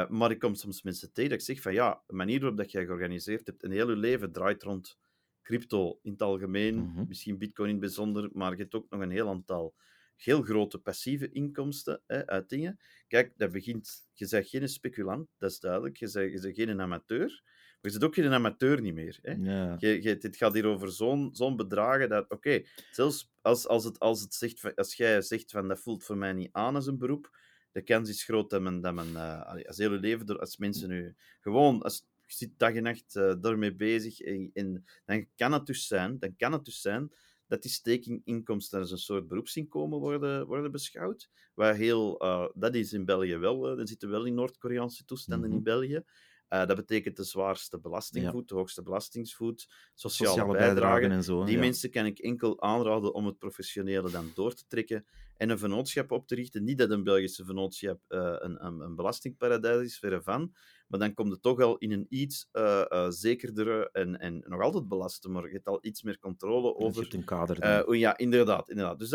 Maar ik kom soms mensen tegen dat ik zeg van ja, de manier waarop dat jij georganiseerd hebt en heel je leven draait rond crypto in het algemeen, mm-hmm. misschien bitcoin in het bijzonder, maar je hebt ook nog een heel aantal heel grote passieve inkomsten uit dingen. Kijk, dat begint... Je bent geen speculant, dat is duidelijk. Je bent geen amateur. Maar je bent ook geen amateur niet meer. Hè? Ja. Het gaat hier over zo'n bedragen dat... Oké, zelfs als jij zegt van dat voelt voor mij niet aan als een beroep, de kans is groot dat men als hele leven, als mensen nu gewoon... Je zit dag en nacht daarmee bezig. En dan kan het dus zijn dat die stakinginkomsten als een soort beroepsinkomen worden beschouwd. Waar dat is in België wel. Dan zitten we wel in Noord-Koreaanse toestanden mm-hmm. in België. Dat betekent de zwaarste belastingvoet, de hoogste belastingsvoet, sociale bijdragen en zo. Die mensen kan ik enkel aanraden om het professionele dan door te trekken en een vennootschap op te richten. Niet dat een Belgische vennootschap een belastingparadijs is, verre van, maar dan komt het toch al in een iets zekerdere en nog altijd belasten, maar je hebt al iets meer controle over... Je hebt een kader. Inderdaad. Dus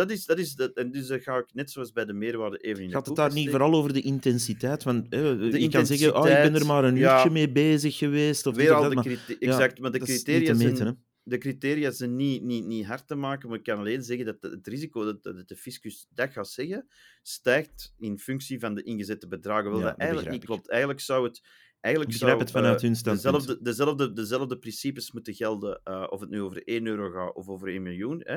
dat ga ik net zoals bij de meerwaarde even in de Gaat het daar niet vooral over de intensiteit? Want je kan zeggen, ik ben er maar een uurtje mee bezig geweest. Of weer al de criteria. Exact, maar de criteria zijn... De criteria zijn niet hard te maken, maar ik kan alleen zeggen dat het risico dat de fiscus dat gaat zeggen, stijgt in functie van de ingezette bedragen. Wel, dat eigenlijk niet klopt. Eigenlijk zou het... Dezelfde principes moeten gelden, of het nu over 1 euro gaat of over 1 miljoen. Hè?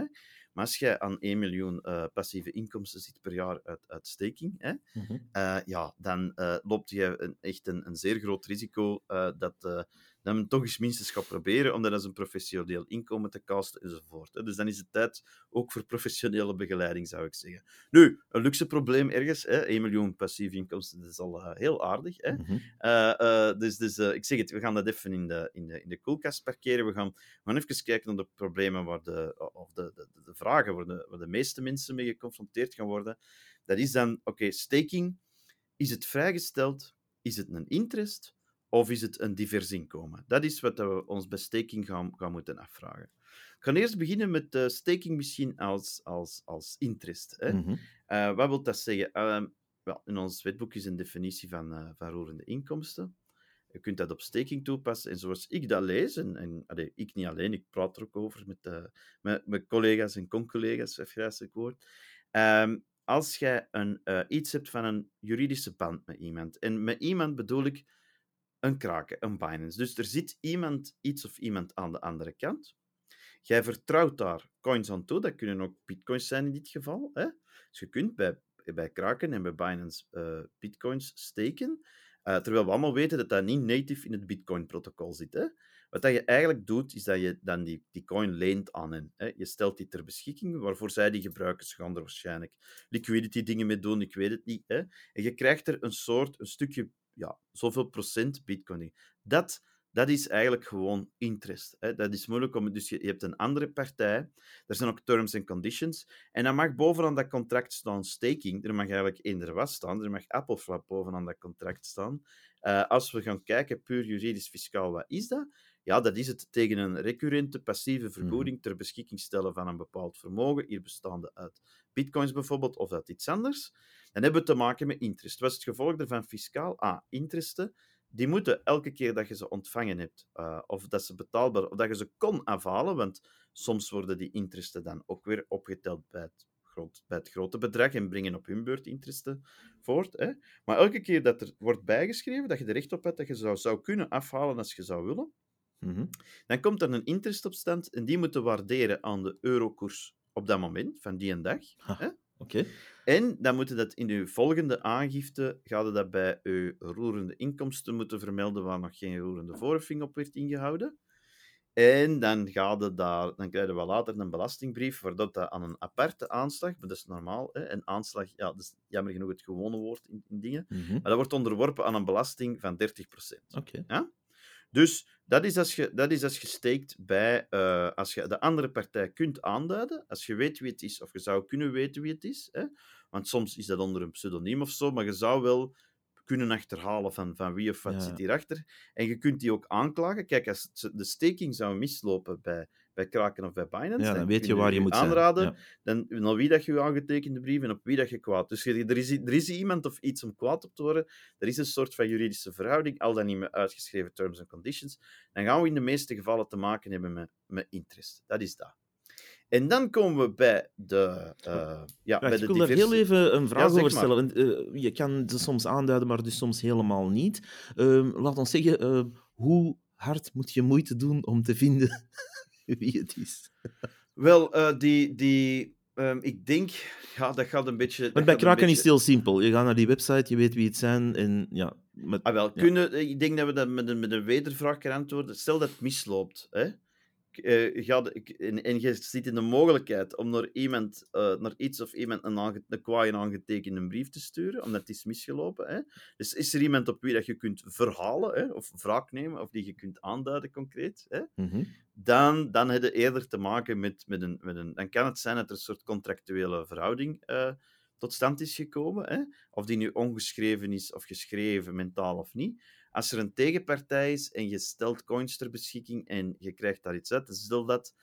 Maar als jij aan 1 miljoen passieve inkomsten zit per jaar uit staking, hè? Mm-hmm. Dan loopt je echt een zeer groot risico dat men toch eens minstens gaat proberen om dat als een professioneel inkomen te casten enzovoort. Hè? Dus dan is het tijd ook voor professionele begeleiding, zou ik zeggen. Nu, een luxe probleem ergens, hè? 1 miljoen passieve inkomsten, dat is al heel aardig. Hè? Mm-hmm. Dus ik zeg het, we gaan dat even in de koelkast parkeren. We gaan even kijken naar de problemen of de vragen waar de meeste mensen mee geconfronteerd gaan worden. Dat is dan, oké, staking, is het vrijgesteld? Is het een interest? Of is het een divers inkomen? Dat is wat we ons bij staking gaan moeten afvragen. Ik ga eerst beginnen met staking misschien als interest. Hè? Mm-hmm. Wat wil dat zeggen? In ons wetboek is een definitie van roerende inkomsten. Je kunt dat op staking toepassen. En zoals ik dat lees, en ik niet alleen, ik praat er ook over met collega's en con-collega's, afgrijzelijk woord. Als jij iets hebt van een juridische band met iemand, en met iemand bedoel ik een Kraken, een Binance. Dus er zit iemand aan de andere kant. Jij vertrouwt daar coins aan toe, dat kunnen ook bitcoins zijn in dit geval. Hè? Dus je kunt bij Kraken en bij Binance bitcoins steken, terwijl we allemaal weten dat dat niet native in het bitcoin-protocol zit. Hè? Wat dat je eigenlijk doet, is dat je dan die coin leent aan hen. Hè? Je stelt die ter beschikking, waarvoor zij die gebruiken. Ze gaan er waarschijnlijk liquidity dingen mee doen, ik weet het niet. Hè? En je krijgt er een stukje, zoveel procent bitcoin. Dat is eigenlijk gewoon interest. Hè? Dat is moeilijk, dus je hebt een andere partij, er zijn ook terms en conditions, en dan mag bovenaan dat contract staan staking, er mag eigenlijk eender was staan, er mag appelflap bovenaan dat contract staan. Als we gaan kijken, puur juridisch-fiscaal, wat is dat? Ja, dat is het tegen een recurrente passieve vergoeding ter beschikking stellen van een bepaald vermogen, hier bestaande uit bitcoins bijvoorbeeld, of uit iets anders. Dan hebben we te maken met interest. Wat is het gevolg daarvan fiscaal? Interesten. die moeten elke keer dat je ze ontvangen hebt, of dat ze betaalbaar, of dat je ze kon afhalen, want soms worden die interesten dan ook weer opgeteld bij het grote bedrag en brengen op hun beurt interesten voort. Hè. Maar elke keer dat er wordt bijgeschreven dat je er recht op hebt, dat je zou kunnen afhalen als je zou willen, mm-hmm, dan komt er een interest op stand en die moeten waarderen aan de eurokoers op dat moment, van die en dag. Hè. Okay. En dan moet je dat in je volgende aangifte, ga je dat bij je roerende inkomsten moeten vermelden waar nog geen roerende voorheffing op werd ingehouden. En dan krijg je wel later een belastingbrief, waardoor dat aan een aparte aanslag, maar dat is normaal, hè? Een aanslag, ja, dat is jammer genoeg het gewone woord in dingen, mm-hmm, maar dat wordt onderworpen aan een belasting van 30%. Okay. Ja? Dus dat is als je steekt bij, als je de andere partij kunt aanduiden, als je weet wie het is, of je zou kunnen weten wie het is, hè? Want soms is dat onder een pseudoniem of zo, maar je zou wel kunnen achterhalen van wie of wat zit hierachter. En je kunt die ook aanklagen. Kijk, als de staking zou mislopen bij Kraken of bij Binance, ja, dan weet je waar je moet aanraden, zijn. Ja. Dan wie dat je aangetekende brief en op wie dat je kwaad. Dus er is iemand of iets om kwaad op te worden. Er is een soort van juridische verhouding, al dan niet met uitgeschreven terms and conditions. Dan gaan we in de meeste gevallen te maken hebben met interest. Dat is dat. En dan komen we bij de ik wil daar heel even een vraag over stellen. Je kan ze soms aanduiden, maar dus soms helemaal niet. Laat ons zeggen, hoe hard moet je moeite doen om te vinden wie het is? Wel, ik denk... Ja, dat gaat een beetje... Maar bij Kraken is het heel simpel. Je gaat naar die website, je weet wie het zijn en ja... Ik denk dat we dat met een wedervraag kunnen antwoorden. Stel dat het misloopt, hè? En je ziet in de mogelijkheid om naar iets of iemand een kwaai aangetekende brief te sturen, omdat het is misgelopen. Hè? Dus is er iemand op wie dat je kunt verhalen, hè? Of wraak nemen, of die je kunt aanduiden concreet, hè? Mm-hmm. Dan heb je eerder te maken met een... Dan kan het zijn dat er een soort contractuele verhouding tot stand is gekomen, hè? Of die nu ongeschreven is of geschreven, mentaal of niet. Als er een tegenpartij is en je stelt coins ter beschikking en je krijgt daar iets uit, dan stel dat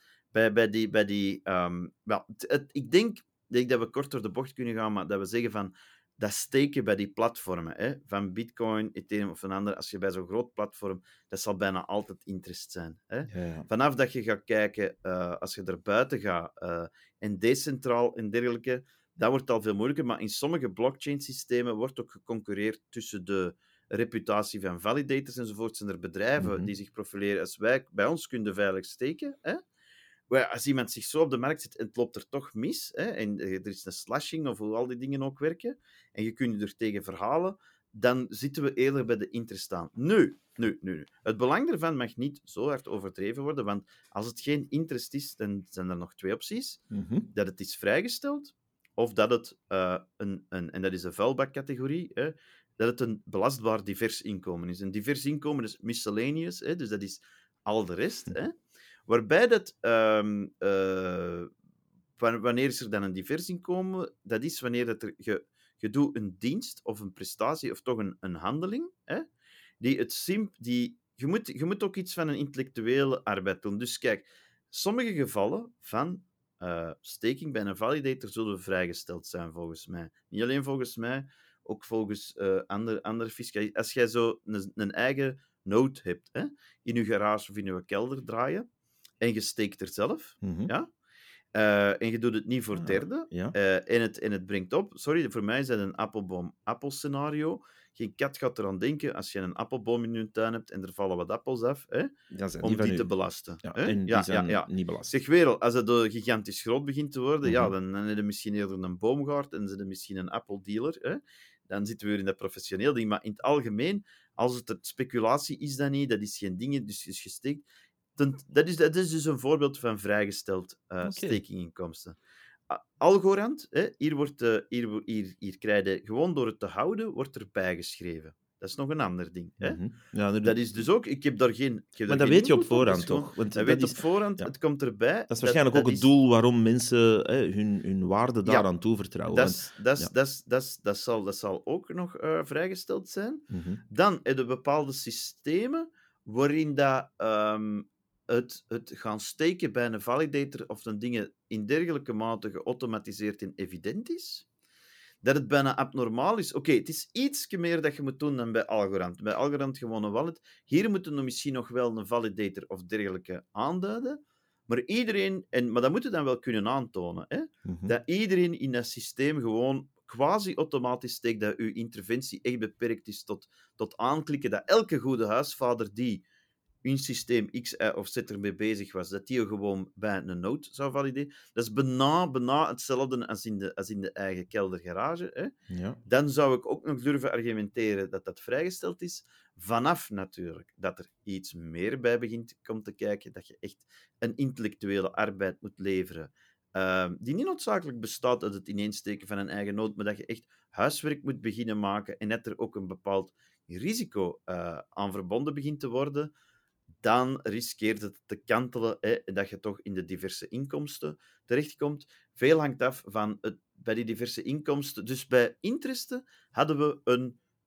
ik denk dat we kort door de bocht kunnen gaan, maar dat we zeggen van, dat steken bij die platformen, hè, van Bitcoin, Ethereum of een ander, als je bij zo'n groot platform, dat zal bijna altijd interest zijn. Hè. Ja. Vanaf dat je gaat kijken, als je er buiten gaat, en decentraal en dergelijke, dat wordt al veel moeilijker, maar in sommige blockchain-systemen wordt ook geconcurreerd tussen de reputatie van validators enzovoort. Zijn er bedrijven, mm-hmm, die zich profileren als wij bij ons kunnen veilig steken. Hè? Maar als iemand zich zo op de markt zit en het loopt er toch mis, hè, en er is een slashing of hoe al die dingen ook werken, en je kunt je er tegen verhalen, dan zitten we eerder bij de interest aan. Nu. Het belang daarvan mag niet zo hard overdreven worden, want als het geen interest is, dan zijn er nog twee opties. Mm-hmm. Dat het is vrijgesteld, of dat het en dat is een vuilbakcategorie, hè, dat het een belastbaar divers inkomen is. Een divers inkomen is miscellaneous, hè, dus dat is al de rest. Hè. Waarbij dat... wanneer is er dan een divers inkomen? Dat is wanneer dat je doet een dienst of een prestatie of toch een handeling, hè, je moet ook iets van een intellectuele arbeid doen. Dus kijk, sommige gevallen van staking bij een validator zullen vrijgesteld zijn, volgens mij. Niet alleen volgens mij... Ook volgens andere fiscale... Als jij zo een eigen node hebt, hè, in je garage of in je kelder draaien, en je steekt er zelf, mm-hmm, ja, en je doet het niet voor derden, ja. En het brengt op... Sorry, voor mij is dat een appelboom-appelscenario. Geen kat gaat eraan denken, als je een appelboom in je tuin hebt en er vallen wat appels af, hè, om die te belasten. Ja, hè? En die zijn niet belast. Zeg, wereld, als het gigantisch groot begint te worden, mm-hmm, dan heb je misschien eerder een boomgaard en zit er misschien een appeldealer, hè. Dan zitten we weer in dat professioneel ding. Maar in het algemeen, als het speculatie is, dan niet, dat is geen ding, dus is gesteekt. Dat is dus een voorbeeld van vrijgesteld stakinginkomsten. Algorand, hè, hier krijg je gewoon door het te houden, wordt er bijgeschreven. Dat is nog een ander ding. Hè? Mm-hmm. Ja, dat is dus ook, ik heb daar geen... maar dat weet je op voorhand, toch? Want dat weet je op voorhand, het komt erbij. Dat is waarschijnlijk ook het doel waarom mensen hun waarde daaraan toevertrouwen. Dat zal ook nog vrijgesteld zijn. Mm-hmm. Dan heb je bepaalde systemen waarin dat... Het gaan steken bij een validator of een dingen in dergelijke mate geautomatiseerd en evident is, dat het bijna abnormaal is. Oké, het is iets meer dat je moet doen dan bij Algorand. Bij Algorand gewoon een wallet. Hier moeten we misschien nog wel een validator of dergelijke aanduiden. Maar iedereen... Maar dat moet je dan wel kunnen aantonen. Hè? Mm-hmm. Dat iedereen in dat systeem gewoon quasi-automatisch steekt, dat uw interventie echt beperkt is tot aanklikken, dat elke goede huisvader die in systeem X, Y of Z ermee bezig was, dat die gewoon bij een node zou valideren. Dat is bijna hetzelfde als in de eigen keldergarage. Hè? Ja. Dan zou ik ook nog durven argumenteren dat dat vrijgesteld is. Vanaf natuurlijk dat er iets meer bij begint komt te kijken, dat je echt een intellectuele arbeid moet leveren, die niet noodzakelijk bestaat uit het ineensteken van een eigen node, maar dat je echt huiswerk moet beginnen maken en dat er ook een bepaald risico aan verbonden begint te worden, dan riskeert het te kantelen, dat je toch in de diverse inkomsten terechtkomt. Veel hangt af van bij die diverse inkomsten. Dus bij interesse hadden we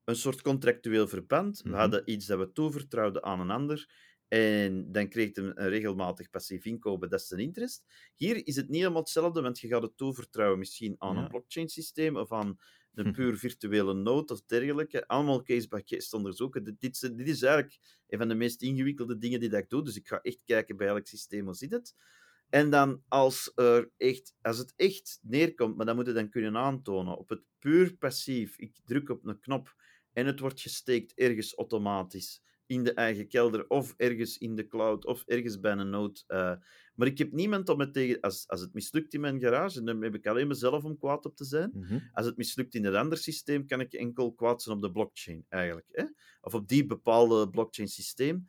een soort contractueel verband. We hadden iets dat we toevertrouwden aan een ander. En dan kreeg je een regelmatig passief inkomen, dat is een interest. Hier is het niet helemaal hetzelfde, want je gaat het toevertrouwen misschien aan een blockchain-systeem of aan een puur virtuele node of dergelijke. Allemaal case-by-case onderzoeken. Dit is eigenlijk een van de meest ingewikkelde dingen die dat ik doe, dus ik ga echt kijken bij elk systeem hoe zit het. En dan als het echt neerkomt, maar dat moet je dan kunnen aantonen, op het puur passief, ik druk op een knop en het wordt gesteekt ergens automatisch, in de eigen kelder, of ergens in de cloud, of ergens bij een node. Maar ik heb niemand om het tegen... Als het mislukt in mijn garage, dan heb ik alleen mezelf om kwaad op te zijn. Mm-hmm. Als het mislukt in een ander systeem, kan ik enkel kwaad zijn op de blockchain, eigenlijk. Hè? Of op die bepaalde blockchain-systeem.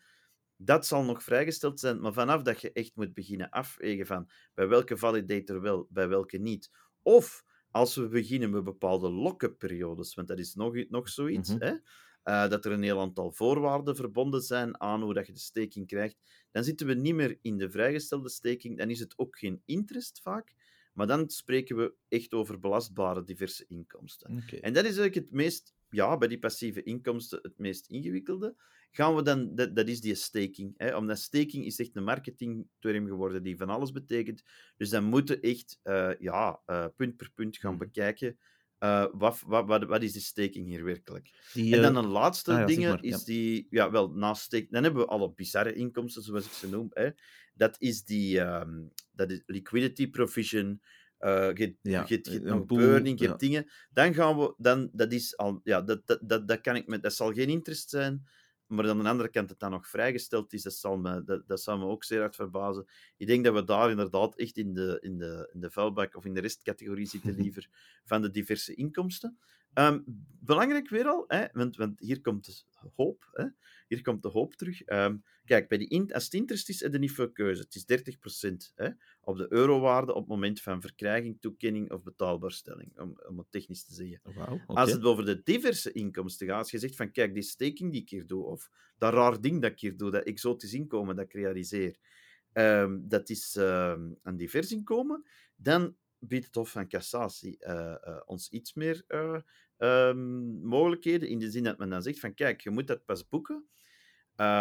Dat zal nog vrijgesteld zijn, maar vanaf dat je echt moet beginnen afwegen van bij welke validator wel, bij welke niet. Of, als we beginnen met bepaalde lock-up periodes, want dat is nog zoiets, hè? Dat er een heel aantal voorwaarden verbonden zijn aan hoe dat je de staking krijgt, dan zitten we niet meer in de vrijgestelde staking, dan is het ook geen interest vaak, maar dan spreken we echt over belastbare diverse inkomsten. Okay. En dat is eigenlijk het meest, bij die passieve inkomsten, het meest ingewikkelde. Gaan we dan, dat is die staking. Hè? Omdat staking is echt een marketingterm geworden die van alles betekent, dus dan moeten we echt punt per punt gaan bekijken. Wat is de staking hier werkelijk? En dan een laatste ding is die... Ja, wel, naast staking... Dan hebben we alle bizarre inkomsten, zoals ik ze noem. Hè. Dat is die... dat is liquidity provision. Je hebt nog burning, je hebt dingen. Dan gaan we... Dan, dat is al... Ja, dat kan ik met... Dat zal geen interest zijn. Maar aan de andere kant, dat dan nog vrijgesteld is, dat zal me ook zeer hard verbazen. Ik denk dat we daar inderdaad echt in de vuilbak of in de restcategorie zitten liever van de diverse inkomsten. Belangrijk weer al, hè, want hier komt de hoop. Hè, hier komt de hoop terug. Kijk, bij als het interest is, heb je niet veel keuze. Het is 30% hè, op de eurowaarde op het moment van verkrijging, toekenning of betaalbaarstelling, om het technisch te zeggen. Wow, okay. Als het over de diverse inkomsten gaat, als je zegt van kijk, die staking die ik hier doe, of dat raar ding dat ik hier doe, dat exotisch inkomen dat ik realiseer, dat is een divers inkomen, dan biedt het Hof van Cassatie ons iets meer mogelijkheden, in de zin dat men dan zegt van kijk, je moet dat pas boeken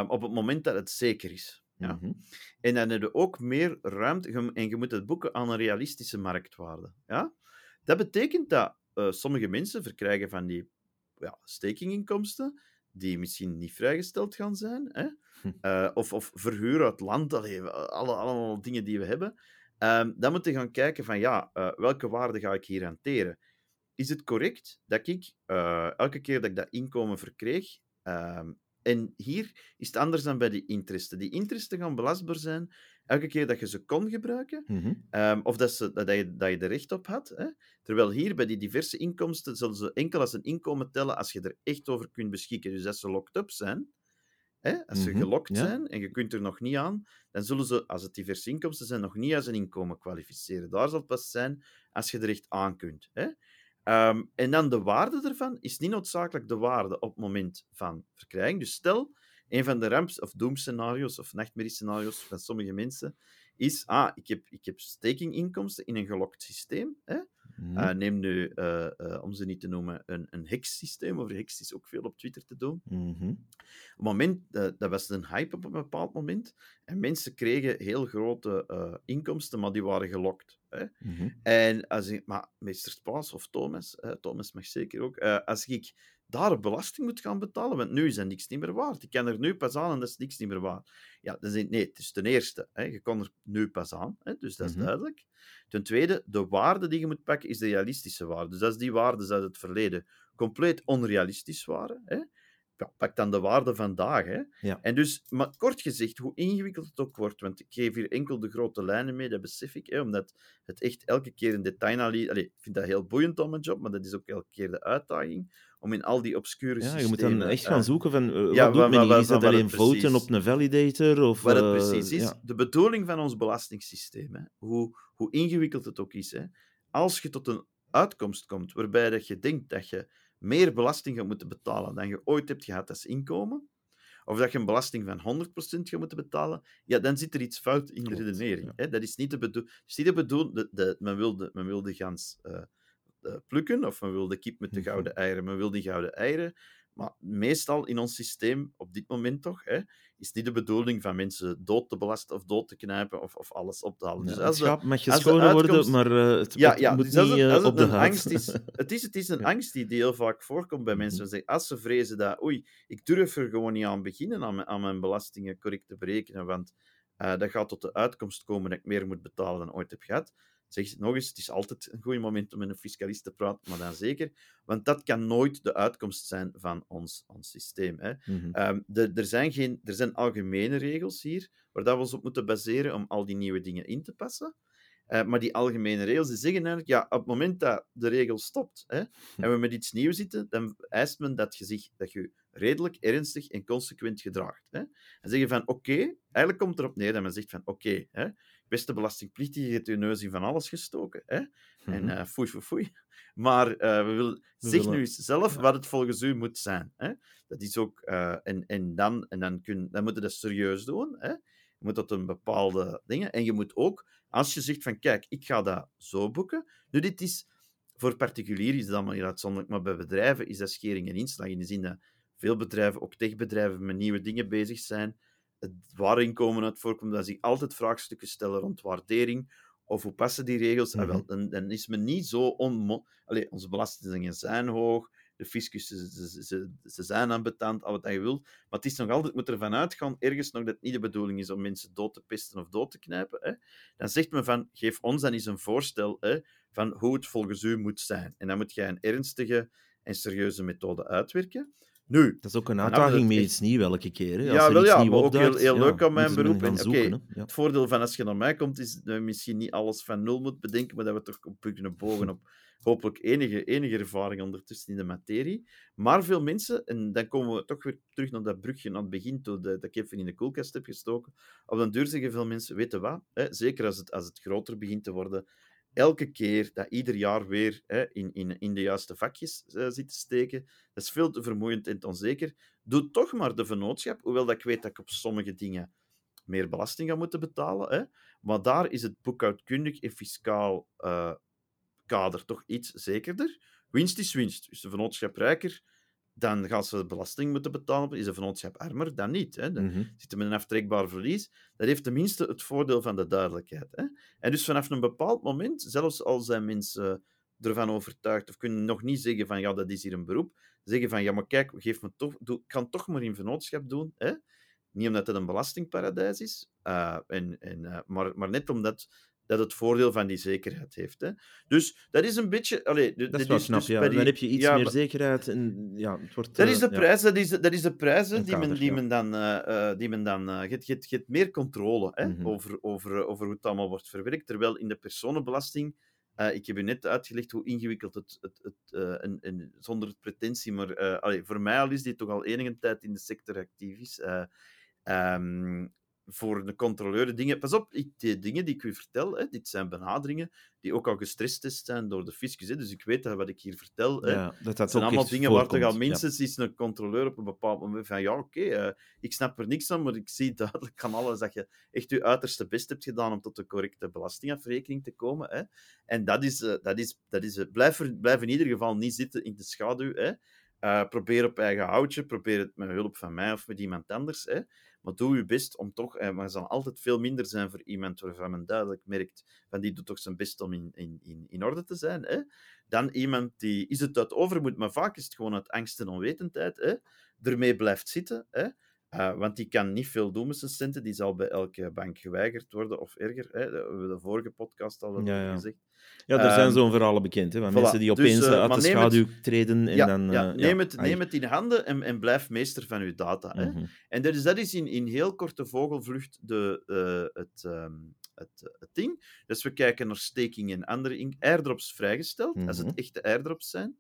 op het moment dat het zeker is. Ja. Mm-hmm. En dan heb je ook meer ruimte en je moet het boeken aan een realistische marktwaarde. Ja? Dat betekent dat sommige mensen verkrijgen van die stakinginkomsten die misschien niet vrijgesteld gaan zijn, hè? Of verhuur uit land, allemaal dingen die we hebben. Dan moet je gaan kijken van welke waarde ga ik hier hanteren? Is het correct dat ik elke keer dat ik dat inkomen verkreeg, en hier is het anders dan bij die interesten. Die interesten gaan belastbaar zijn elke keer dat je ze kon gebruiken, of dat je er recht op had. Hè? Terwijl hier, bij die diverse inkomsten, zullen ze enkel als een inkomen tellen als je er echt over kunt beschikken. Dus als ze locked up zijn, hè? Als ze gelokt zijn en je kunt er nog niet aan, dan zullen ze, als het diverse inkomsten zijn, nog niet als een inkomen kwalificeren. Daar zal het pas zijn als je er echt aan kunt. Hè? En dan de waarde ervan is niet noodzakelijk de waarde op het moment van verkrijging. Dus stel, een van de ramps- of doomscenario's of nachtmerriescenario's van sommige mensen is, ik heb stakinginkomsten in een gelokt systeem, hè? Neem nu, om ze niet te noemen, een Hex-systeem. Over Hex is ook veel op Twitter te doen. Mm-hmm. Op het moment, dat was een hype op een bepaald moment. En mensen kregen heel grote inkomsten, maar die waren gelokt. Hè? Mm-hmm. En als ik, maar meester Spaas of Thomas, Thomas mag zeker ook, als ik daar belasting moet gaan betalen, want nu is dat niks niet meer waard. Ik kan er nu pas aan en dat is niks niet meer waard. Ja, dan zeg ik, nee, het is ten eerste, hè, je kan er nu pas aan, hè, dus dat is duidelijk. Ten tweede, de waarde die je moet pakken is de realistische waarde. Dus dat is die waarden uit het verleden compleet onrealistisch waren. Hè. Ja, pak dan de waarde vandaag. Hè. Ja. En dus, maar kort gezegd, hoe ingewikkeld het ook wordt, want ik geef hier enkel de grote lijnen mee, dat besef ik, hè, omdat het echt elke keer een detailanalyse... Allee, ik vind dat heel boeiend om mijn job, maar dat is ook elke keer de uitdaging om in al die obscure systemen... Ja, je moet dan echt gaan zoeken van, wat doet men hier? Is dat alleen voten op een validator? Of, wat het precies is, de bedoeling van ons belastingssysteem, hè, hoe ingewikkeld het ook is, hè, als je tot een uitkomst komt waarbij dat je denkt dat je meer belasting gaat moeten betalen dan je ooit hebt gehad als inkomen, of dat je een belasting van 100% gaat moeten betalen, ja, dan zit er iets fout in de redenering. Klopt, ja. Hè, dat is niet de bedoeling... Men wil de gans... plukken, of men wil de kip met de gouden eieren, men wil die gouden eieren, maar meestal in ons systeem, op dit moment toch, hè, is niet de bedoeling van mensen dood te belasten of dood te knijpen of alles op te halen. Ja, dus het schaap mag geschoren worden, maar het moet niet op de huid. Het is een angst die heel vaak voorkomt bij mensen. Mm-hmm. Als ze vrezen dat, ik durf er gewoon niet aan beginnen aan mijn belastingen correct te berekenen, want dat gaat tot de uitkomst komen dat ik meer moet betalen dan ooit heb gehad. Zeg het nog eens, het is altijd een goed moment om met een fiscalist te praten, maar dan zeker. Want dat kan nooit de uitkomst zijn van ons systeem. Hè. Mm-hmm. Er zijn algemene regels hier, waar dat we ons op moeten baseren om al die nieuwe dingen in te passen. Maar die algemene regels die zeggen eigenlijk, ja, op het moment dat de regel stopt, hè, en we met iets nieuws zitten, dan eist men dat je redelijk, ernstig en consequent gedraagt. Hè. En zeggen van, oké, eigenlijk komt erop neer dat men zegt van, oké, beste belastingplichtige, je hebt je neus in van alles gestoken. Hè? En foei. Maar zeg nu eens zelf wat het volgens u moet zijn. Hè? Dat is ook... dan moet je dat serieus doen. Hè? Je moet dat een bepaalde dingen... En je moet ook, als je zegt van, kijk, ik ga dat zo boeken... Nu, dit is... Voor particulieren is dat allemaal uitzonderlijk, maar bij bedrijven is dat schering en inslag. In de zin dat veel bedrijven, ook techbedrijven, met nieuwe dingen bezig zijn... waar inkomen uit voorkomt, dat zich altijd vraagstukken stellen rond waardering of hoe passen die regels. Mm-hmm. Dan is men niet zo onze belastingen zijn hoog, de fiscus, ze zijn ambetant, al wat je wilt, maar het is nog altijd, moet er vanuit gaan, ergens nog dat het niet de bedoeling is om mensen dood te pisten of dood te knijpen, hè? Dan zegt men van, geef ons dan eens een voorstel, hè, van hoe het volgens u moet zijn. En dan moet jij een ernstige en serieuze methode uitwerken. Nu, dat is ook een uitdaging met iets nieuws elke keer. Hè? Als maar opduikt, ook heel leuk aan mijn beroep. Het voordeel van als je naar mij komt, is dat je misschien niet alles van nul moet bedenken, maar dat we toch kunnen bogen op hopelijk enige ervaring ondertussen in de materie. Maar veel mensen, en dan komen we toch weer terug naar dat brugje aan het begin, dat ik even in de koelkast heb gestoken, op den duur zeggen veel mensen, weet je wat, hè? Zeker als het groter begint te worden, elke keer dat ieder jaar weer in de juiste vakjes zit te steken, dat is veel te vermoeiend en te onzeker. Doe toch maar de vennootschap, hoewel dat ik weet dat ik op sommige dingen meer belasting ga moeten betalen. Hè. Maar daar is het boekhoudkundig en fiscaal kader toch iets zekerder. Winst is winst. Is de vennootschap rijker, dan gaan ze de belasting moeten betalen. Is de vennootschap armer, dan niet. Hè. Dan zitten we met een aftrekbaar verlies. Dat heeft tenminste het voordeel van de duidelijkheid. Hè. En dus vanaf een bepaald moment, zelfs al zijn mensen ervan overtuigd, of kunnen nog niet zeggen van, ja, dat is hier een beroep, zeggen van, ja, maar kijk, ik kan toch maar in vennootschap doen. Hè. Niet omdat het een belastingparadijs is, maar net omdat dat het voordeel van die zekerheid heeft. Hè. Dus dat is een beetje... dat is wel knap, dus ja. Dan heb je iets meer zekerheid. En, ja, het wordt, dat is de prijs, die men dan... Je hebt meer controle over hoe het allemaal wordt verwerkt. Terwijl in de personenbelasting... ik heb u net uitgelegd hoe ingewikkeld het zonder pretentie, maar voor mij al is die toch al enige tijd in de sector actief is... voor de controleur dingen... Pas op, die dingen die ik u vertel, hè, dit zijn benaderingen die ook al gestresstest zijn door de fiscus. Hè, dus ik weet dat wat ik hier vertel... Hè, ja, dat zijn allemaal dingen voorkomt. Waar toch al minstens iets een controleur op een bepaald moment van ja, oké, ik snap er niks van, maar ik zie duidelijk aan alles dat je echt je uiterste best hebt gedaan om tot de correcte belastingafrekening te komen. Hè. En dat is blijf in ieder geval niet zitten in de schaduw. Hè. Probeer op eigen houtje, probeer het met hulp van mij of met iemand anders. Hè. Maar doe je best om toch... Maar het zal altijd veel minder zijn voor iemand waarvan men duidelijk merkt van die doet toch zijn best om in orde te zijn. Hè. Dan iemand die is het uit overmoed, maar vaak is het gewoon uit angst en onwetendheid. Hè, ermee blijft zitten. Hè. Want die kan niet veel doen met zijn centen. Die zal bij elke bank geweigerd worden, of erger. Hè? Dat hebben we de vorige podcast al gezegd. Ja, er zijn zo'n verhalen bekend. Hè? Van mensen die opeens uit de schaduw treden. En dan, neem het in handen en blijf meester van uw data. Hè? Mm-hmm. En dat is in heel korte vogelvlucht het ding. Dus we kijken naar staking en andere airdrops vrijgesteld, mm-hmm. als het echte airdrops zijn.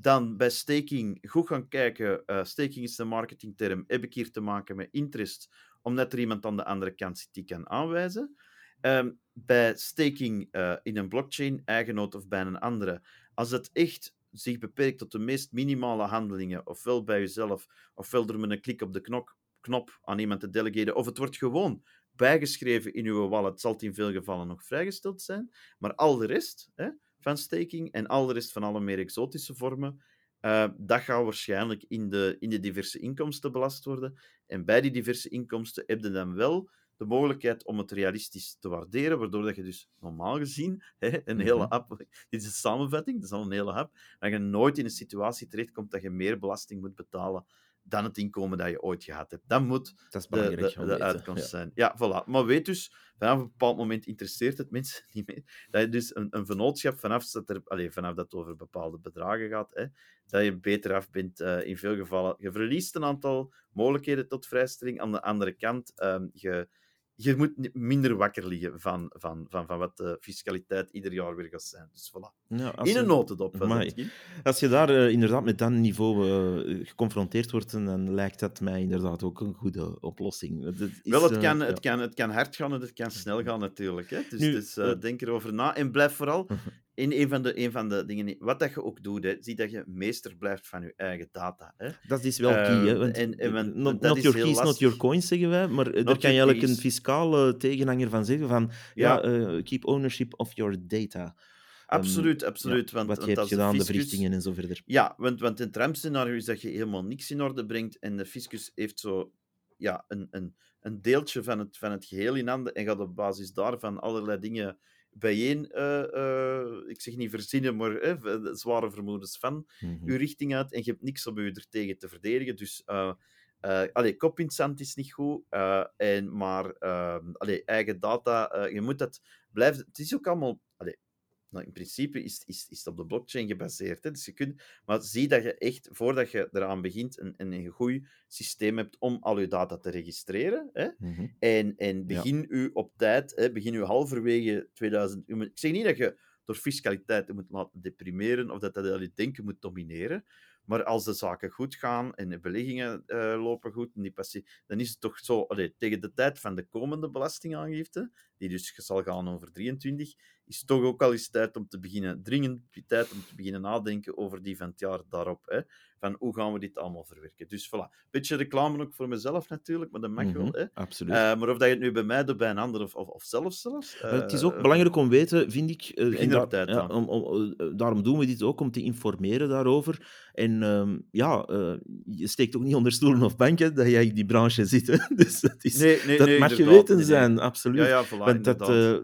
Dan bij staking goed gaan kijken. Staking is de marketingterm. Heb ik hier te maken met interest? Omdat er iemand aan de andere kant zit die kan aanwijzen. Bij staking in een blockchain, eigenoot of bij een andere. Als dat echt zich beperkt tot de meest minimale handelingen, ofwel bij jezelf, ofwel door met een klik op de knop aan iemand te delegeren, of het wordt gewoon bijgeschreven in uw wallet, zal het in veel gevallen nog vrijgesteld zijn. Maar al de rest... Hè, van staking en al de rest van alle meer exotische vormen, dat gaat waarschijnlijk in de diverse inkomsten belast worden. En bij die diverse inkomsten heb je dan wel de mogelijkheid om het realistisch te waarderen, waardoor dat je dus normaal gezien een hele hap, dit is een samenvatting, dat is al een hele hap, dat je nooit in een situatie terechtkomt dat je meer belasting moet betalen dan het inkomen dat je ooit gehad hebt. Dat moet de uitkomst zijn. Ja, voilà. Maar weet dus, vanaf een bepaald moment interesseert het mensen niet meer, dat je dus een vennootschap, vanaf dat het over bepaalde bedragen gaat, hè, dat je beter af bent in veel gevallen. Je verliest een aantal mogelijkheden tot vrijstelling. Aan de andere kant, je moet minder wakker liggen van wat de fiscaliteit ieder jaar weer gaat zijn. Dus voilà. Ja, in een notendop. Als je daar inderdaad met dat niveau geconfronteerd wordt, dan lijkt dat mij inderdaad ook een goede oplossing. Het kan hard gaan en het kan snel gaan natuurlijk. Hè? Dus denk erover na en blijf vooral in een van de dingen... Wat dat je ook doet, hè, zie dat je meester blijft van je eigen data. Hè. Dat is wel key. Hè, not your keys, not your coins, zeggen wij. Maar daar kan je eigenlijk een fiscale tegenhanger van zeggen van... Ja, keep ownership of your data. Absoluut. Ja, want je hebt gedaan, de verrichtingen en zo verder. Ja, want in het rampscenario is dat je helemaal niks in orde brengt en de fiscus heeft zo een deeltje van het geheel in handen en gaat op basis daarvan allerlei dingen bijeen, ik zeg niet verzinnen, maar zware vermoedens van uw richting uit en je hebt niks om je ertegen te verdedigen. Dus kop in het zand is niet goed, maar eigen data, je moet dat blijven... Het is ook allemaal... in principe is het op de blockchain gebaseerd. Hè? Dus je kunt, maar zie dat je echt, voordat je eraan begint, een goed systeem hebt om al je data te registreren. Hè? Mm-hmm. En begin u op tijd, hè? Begin u halverwege 2000... Ik zeg niet dat je door fiscaliteit moet laten deprimeren of dat al je denken moet domineren. Maar als de zaken goed gaan en de beleggingen lopen goed, en die dan is het toch zo... tegen de tijd van de komende belastingaangifte, die dus zal gaan over 23, is toch ook al eens tijd om te beginnen nadenken over die van het jaar daarop. Hè, van hoe gaan we dit allemaal verwerken. Dus voilà. Beetje reclame ook voor mezelf natuurlijk, maar dat mag wel. Hè. Absoluut. Maar of dat je het nu bij mij doet, bij een ander of zelfs. Het is ook belangrijk om weten, vind ik... daarom doen we dit ook, om te informeren daarover. En je steekt ook niet onder stoelen of banken dat jij in die branche zit. Hè. Dus dat is, nee, mag je weten zijn, absoluut. Ja, voilà, want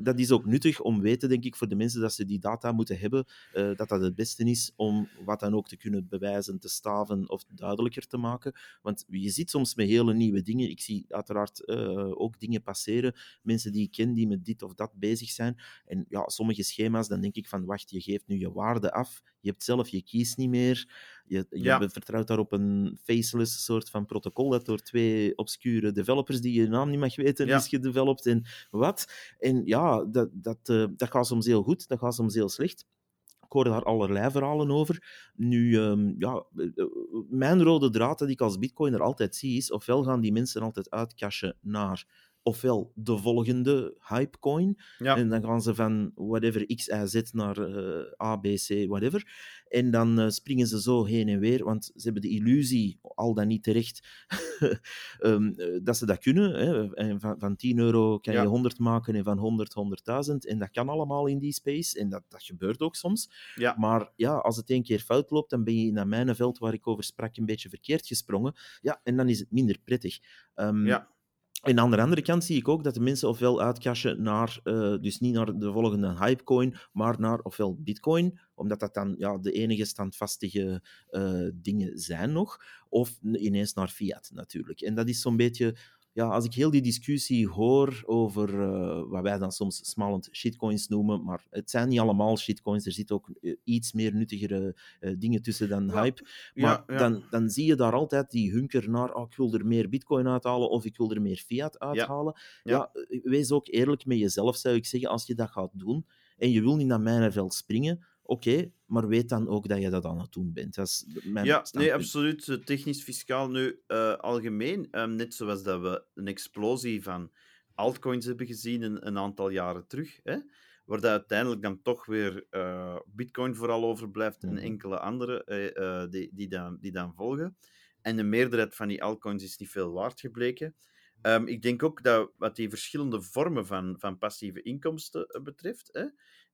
dat is ook nuttig om weten, denk ik, voor de mensen dat ze die data moeten hebben, dat het beste is om wat dan ook te kunnen bewijzen, te staven of duidelijker te maken. Want je zit soms met hele nieuwe dingen. Ik zie uiteraard ook dingen passeren. Mensen die ik ken, die met dit of dat bezig zijn. En ja, sommige schema's, dan denk ik van, wacht, je geeft nu je waarde af. Je hebt zelf je keys niet meer. Je vertrouwt daar op een faceless soort van protocol dat door twee obscure developers die je naam niet mag weten is gedeveloped en wat. En ja, dat gaat soms heel goed, dat gaat soms heel slecht. Ik hoor daar allerlei verhalen over. Nu, mijn rode draad dat ik als bitcoiner altijd zie is, ofwel gaan die mensen altijd uitcashen naar... ofwel de volgende hypecoin. Ja. En dan gaan ze van whatever X, Y, Z naar A, B, C, whatever. En dan springen ze zo heen en weer, want ze hebben de illusie, al dan niet terecht, dat ze dat kunnen. Hè. En van 10 euro kan je 100 maken en van 100, 100.000. En dat kan allemaal in die space. En dat gebeurt ook soms. Ja. Maar ja, als het één keer fout loopt, dan ben je in dat mijnenveld waar ik over sprak een beetje verkeerd gesprongen. Ja, en dan is het minder prettig. En aan de andere kant zie ik ook dat de mensen ofwel uitcashen naar, dus niet naar de volgende hypecoin, maar naar ofwel bitcoin, omdat dat dan de enige standvastige dingen zijn nog, of ineens naar fiat natuurlijk. En dat is zo'n beetje, als ik heel die discussie hoor over wat wij dan soms smalend shitcoins noemen, maar het zijn niet allemaal shitcoins, er zitten ook iets meer nuttigere dingen tussen dan hype. Maar dan zie je daar altijd die hunker naar, ik wil er meer bitcoin uithalen of ik wil er meer fiat uithalen. Ja, wees ook eerlijk met jezelf, zou ik zeggen, als je dat gaat doen en je wil niet naar mijnenveld springen, oké, maar weet dan ook dat je dat aan het doen bent. Dat is mijn standpunt. Nee, absoluut. Technisch, fiscaal, nu algemeen, net zoals dat we een explosie van altcoins hebben gezien een aantal jaren terug, hè, waar dat uiteindelijk dan toch weer bitcoin vooral overblijft en enkele andere die dan volgen. En de meerderheid van die altcoins is niet veel waard gebleken. Ik denk ook dat wat die verschillende vormen van passieve inkomsten betreft... Hè,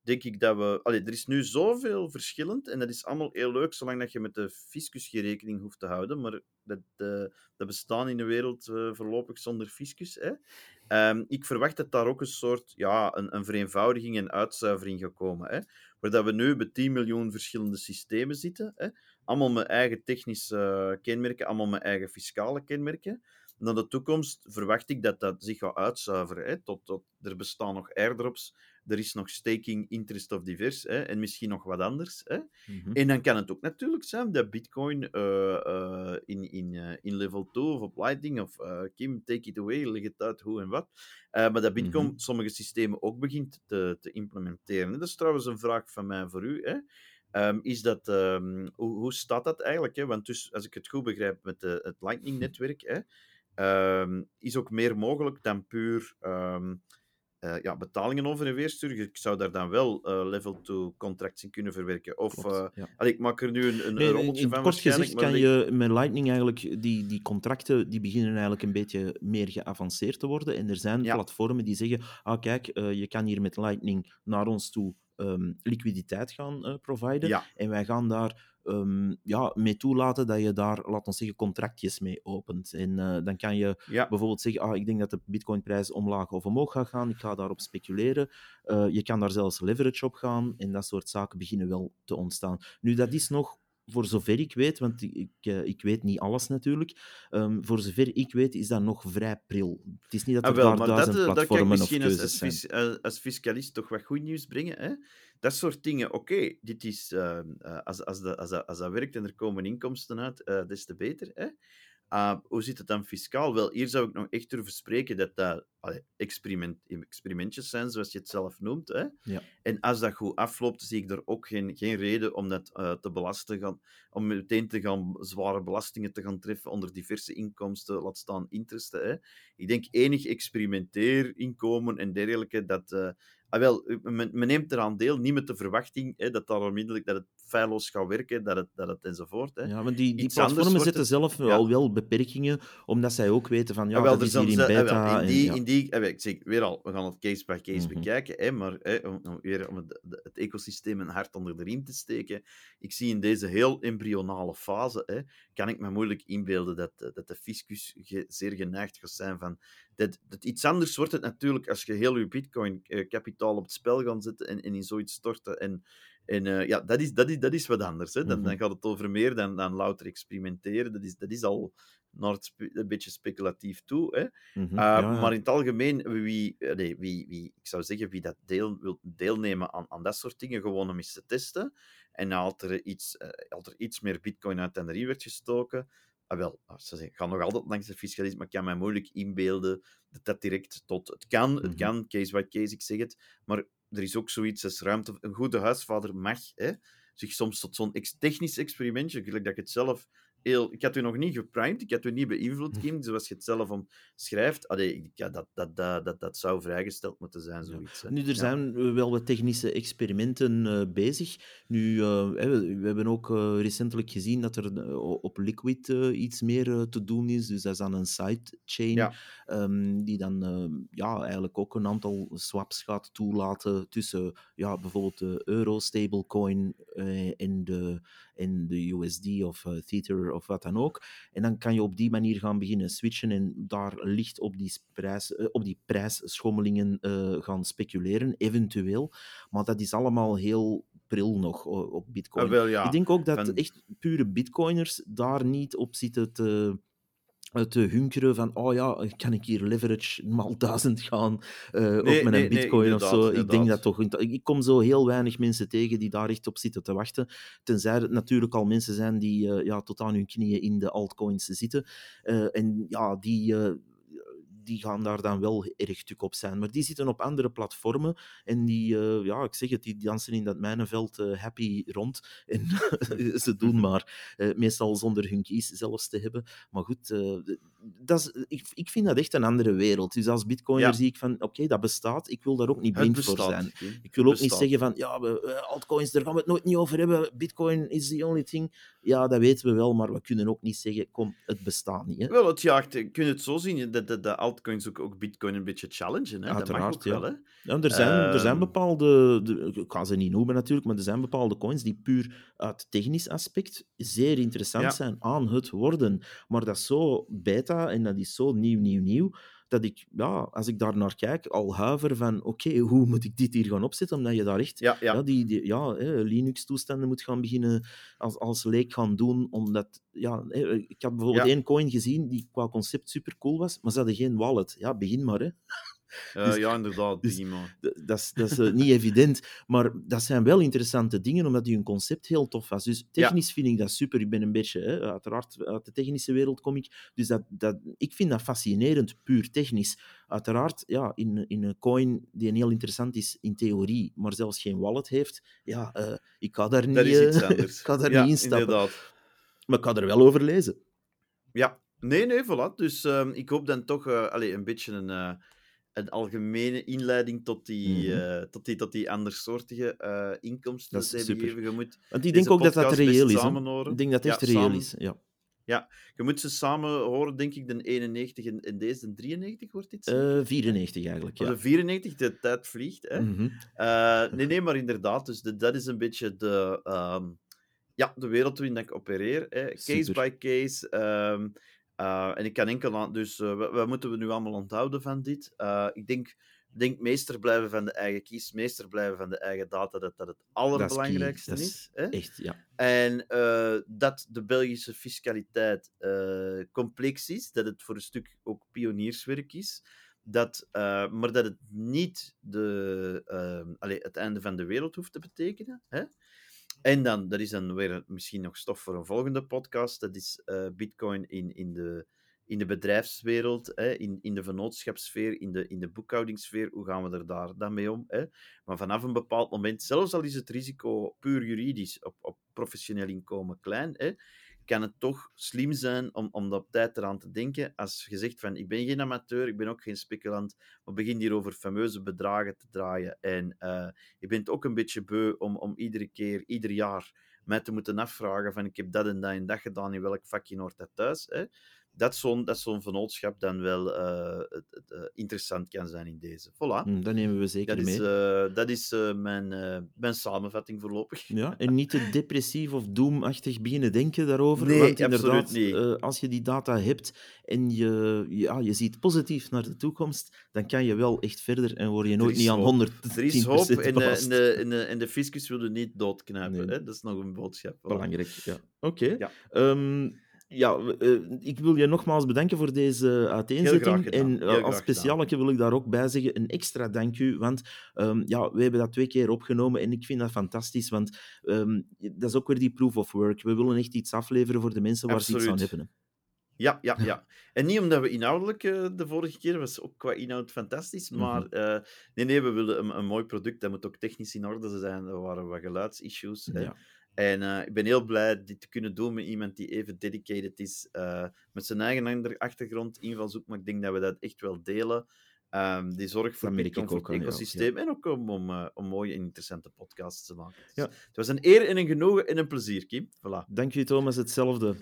denk ik dat we... er is nu zoveel verschillend en dat is allemaal heel leuk, zolang dat je met de fiscus geen rekening hoeft te houden, maar dat bestaan in de wereld voorlopig zonder fiscus. Hè. Ik verwacht dat daar ook een soort een vereenvoudiging en uitzuivering gaat komen. Hè. Waar dat we nu met 10 miljoen verschillende systemen zitten. Hè. Allemaal met eigen technische kenmerken, allemaal met eigen fiscale kenmerken. Naar de toekomst verwacht ik dat dat zich gaat uitzuiveren. Hè. Tot er bestaan nog airdrops, er is nog staking, interest of divers, hè, en misschien nog wat anders. Hè. Mm-hmm. En dan kan het ook natuurlijk zijn dat bitcoin in level 2 of op Lightning of Kim, take it away, leg het uit hoe en wat. Maar dat bitcoin sommige systemen ook begint te implementeren. Dat is trouwens een vraag van mij voor u. Hè. Is dat, hoe staat dat eigenlijk? Hè? Want dus, als ik het goed begrijp met het Lightning-netwerk, hè, is ook meer mogelijk dan puur... betalingen over en weer sturen. Ik zou daar dan wel level 2 contracts in kunnen verwerken. Of, ik maak er nu een rommeltje van. Kort gezegd kan je met Lightning eigenlijk die contracten, die beginnen eigenlijk een beetje meer geavanceerd te worden. En er zijn platformen die zeggen, je kan hier met Lightning naar ons toe liquiditeit gaan providen. Ja. En wij gaan daar mee toelaten dat je daar, laten we zeggen, contractjes mee opent. En dan kan je bijvoorbeeld zeggen, ik denk dat de bitcoinprijs omlaag of omhoog gaat gaan, ik ga daarop speculeren. Je kan daar zelfs leverage op gaan en dat soort zaken beginnen wel te ontstaan. Nu, dat is nog, voor zover ik weet, want ik weet niet alles natuurlijk, voor zover ik weet is dat nog vrij pril. Het is niet dat er daar duizend platformen of keuzes zijn. Dat kan misschien als fiscalist toch wat goed nieuws brengen, hè? Dat soort dingen, oké, dit is als dat werkt en er komen inkomsten uit, des te beter. Hè? Hoe zit het dan fiscaal? Wel, hier zou ik nog echt durven spreken dat dat experimentjes zijn, zoals je het zelf noemt. Hè? Ja. En als dat goed afloopt, zie ik er ook geen reden om dat te belasten, om meteen te gaan zware belastingen te gaan treffen onder diverse inkomsten, laat staan interesten. Hè? Ik denk enig experimenteerinkomen en dergelijke, dat... men neemt eraan deel, niet met de verwachting dat daar onmiddellijk dat het feilloos gaat werken, dat het enzovoort. Hè. Ja, want die platformen zetten zelf wel beperkingen, omdat zij ook weten van, dat is hier in beta. Ik zeg weer al, we gaan het case by case bekijken, hè, maar om het ecosysteem een hart onder de riem te steken, ik zie in deze heel embryonale fase, hè, kan ik me moeilijk inbeelden dat de fiscus zeer geneigd gaat zijn van... Dat iets anders wordt het natuurlijk als je heel je bitcoin-kapitaal op het spel gaat zetten en in zoiets storten. En dat is wat anders. Hè. Dan gaat het over meer dan louter experimenteren. Dat is al naar een beetje speculatief toe. Hè. Maar in het algemeen, wie dat wil deelnemen aan dat soort dingen, gewoon om eens te testen. En had er iets meer bitcoin uit en erin werd gestoken... ik ga nog altijd langs de fiscalist, maar ik kan mij moeilijk inbeelden dat direct tot... Het kan case by case, ik zeg het, maar er is ook zoiets als ruimte. Een goede huisvader mag zich soms tot zo'n technisch experimentje, gelijk dat ik het zelf heel... Ik had u nog niet geprimed, ik had u niet beïnvloed, Kim, zoals je het zelf omschrijft. Allee, ja, dat zou vrijgesteld moeten zijn, zoiets. Ja. Nu, er zijn wel wat technische experimenten bezig. Nu, we hebben ook recentelijk gezien dat er op Liquid iets meer te doen is. Dus dat is dan een sidechain die dan eigenlijk ook een aantal swaps gaat toelaten tussen bijvoorbeeld de euro, stablecoin en de USD of Tether of wat dan ook. En dan kan je op die manier gaan beginnen switchen en daar licht op die prijsschommelingen gaan speculeren, eventueel. Maar dat is allemaal heel pril nog op Bitcoin. Ik denk ook dat echt pure Bitcoiners daar niet op zitten te hunkeren van, kan ik hier leverage maal 1000 gaan op mijn bitcoin of zo. Ik denk dat toch... Ik kom zo heel weinig mensen tegen die daar echt op zitten te wachten. Tenzij het natuurlijk al mensen zijn die tot aan hun knieën in de altcoins zitten. Die gaan daar dan wel erg tuk op zijn. Maar die zitten op andere platformen en die, ik zeg het, die dansen in dat mijnenveld happy rond. En ze doen maar. Meestal zonder hun keys zelfs te hebben. Maar goed, ik vind dat echt een andere wereld. Dus als bitcoiner zie ik van, oké, dat bestaat. Ik wil daar ook niet blind voor zijn. Ik wil ook niet zeggen van, altcoins, daar gaan we het nooit niet over hebben. Bitcoin is the only thing. Ja, dat weten we wel, maar we kunnen ook niet zeggen, het bestaat niet. Hè? Wel, het jaagt, je kunt het zo zien, dat altcoins ook bitcoin een beetje challengen. Hè? Dat mag ook wel, hè? Ja, er zijn bepaalde, ik ga ze niet noemen natuurlijk, maar er zijn bepaalde coins die puur uit technisch aspect zeer interessant zijn aan het worden. Maar dat is zo beta en dat is zo nieuw, dat ik, als ik daar naar kijk, al huiver van, oké, hoe moet ik dit hier gaan opzetten? Omdat je daar echt Linux-toestanden moet gaan beginnen als leek gaan doen, omdat... ik had bijvoorbeeld één coin gezien die qua concept supercool was, maar ze hadden geen wallet. Ja, begin maar, hè. Dus, inderdaad. Dus, dat is niet evident. Maar dat zijn wel interessante dingen, omdat hun concept heel tof was. Dus technisch vind ik dat super. Ik ben een beetje, uiteraard, uit de technische wereld kom ik. Dus ik vind dat fascinerend, puur technisch. Uiteraard, in een coin die een heel interessant is in theorie, maar zelfs geen wallet heeft, ik ga daar niet in stappen. Inderdaad. Maar ik ga er wel over lezen. Ja, nee, voilà. Dus ik hoop dan toch een beetje een algemene inleiding tot die andersoortige inkomsten. Dat is super. Want ik denk ook dat dat reëel is. Ik denk dat het echt reëel is, ja. Je moet ze samen horen, denk ik, de 91 en deze, de 93 wordt dit? 94 eigenlijk, ja. De 94, de tijd vliegt, hè. Mm-hmm. Nee, maar inderdaad, dus dat is een beetje de... de wereld waarin ik opereer. Hè. Case by case. En ik kan enkel aan... Dus wat moeten we nu allemaal onthouden van dit? Ik denk meester blijven van de eigen kies, meester blijven van de eigen data, dat het allerbelangrijkste is. Hè? Echt, ja. En dat de Belgische fiscaliteit complex is, dat het voor een stuk ook pionierswerk is, maar dat het niet het einde van de wereld hoeft te betekenen, hè? En dan, dat is dan weer misschien nog stof voor een volgende podcast, dat is Bitcoin in de bedrijfswereld, hè, in de vennootschapssfeer, in de boekhoudingssfeer, hoe gaan we er daar dan mee om? Hè? Maar vanaf een bepaald moment, zelfs al is het risico puur juridisch op professioneel inkomen klein, hè, kan het toch slim zijn om op tijd eraan te denken. Als je zegt van, ik ben geen amateur, ik ben ook geen speculant, maar begin hier over fameuze bedragen te draaien. En je bent ook een beetje beu om iedere keer, ieder jaar, mij te moeten afvragen van, ik heb dat en dat gedaan, in welk vakje hoort dat thuis? Hè? Dat zo'n vennootschap dan wel interessant kan zijn in deze. Voilà. Dat nemen we zeker mee. Dat is mijn samenvatting voorlopig. Ja, en niet te depressief of doemachtig beginnen denken daarover. Nee, want inderdaad, niet. Als je die data hebt en je ziet positief naar de toekomst, dan kan je wel echt verder en word je nooit niet aan 100%. Er is hoop en de fiscus wil je niet doodknijpen. Nee. Hè? Dat is nog een boodschap. Voilà. Belangrijk, ja. Oké. Ja. Ik wil je nogmaals bedanken voor deze uiteenzetting. En als speciaalke wil ik daar ook bij zeggen een extra dank u, want we hebben dat 2 keer opgenomen en ik vind dat fantastisch, want dat is ook weer die proof of work. We willen echt iets afleveren voor de mensen waar ze iets aan hebben. Ja. En niet omdat we inhoudelijk, de vorige keer was ook qua inhoud fantastisch, maar nee, we willen een mooi product, dat moet ook technisch in orde zijn, er waren wat geluidsissues. Ja. En ik ben heel blij dit te kunnen doen met iemand die even dedicated is, met zijn eigen achtergrond, invalshoek, maar ik denk dat we dat echt wel delen. Die zorgt voor het ecosysteem en ook om mooie en interessante podcasts te maken. Dus het was een eer en een genoegen en een plezier, Kim. Voilà. Dank je, Thomas. Hetzelfde.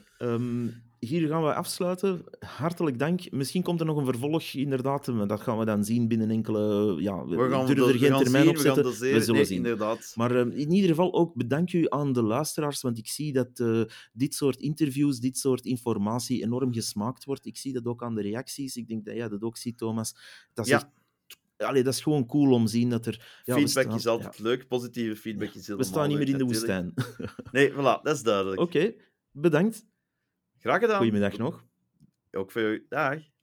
Hier gaan we afsluiten. Hartelijk dank. Misschien komt er nog een vervolg, inderdaad. Maar dat gaan we dan zien binnen enkele... Ja, we durven er geen termijn op zetten. We zullen zien. Inderdaad. Maar in ieder geval ook bedank u aan de luisteraars, want ik zie dat dit soort interviews, dit soort informatie enorm gesmaakt wordt. Ik zie dat ook aan de reacties. Ik denk dat jij dat ook ziet, Thomas. Dat is dat is gewoon cool om te zien dat er... Ja, feedback is altijd leuk. Positieve feedback is helemaal... We staan niet meer in de woestijn. Nee, voilà. Dat is duidelijk. Oké, bedankt. Graag gedaan. Goedemiddag nog. Ook voor jou. Dag.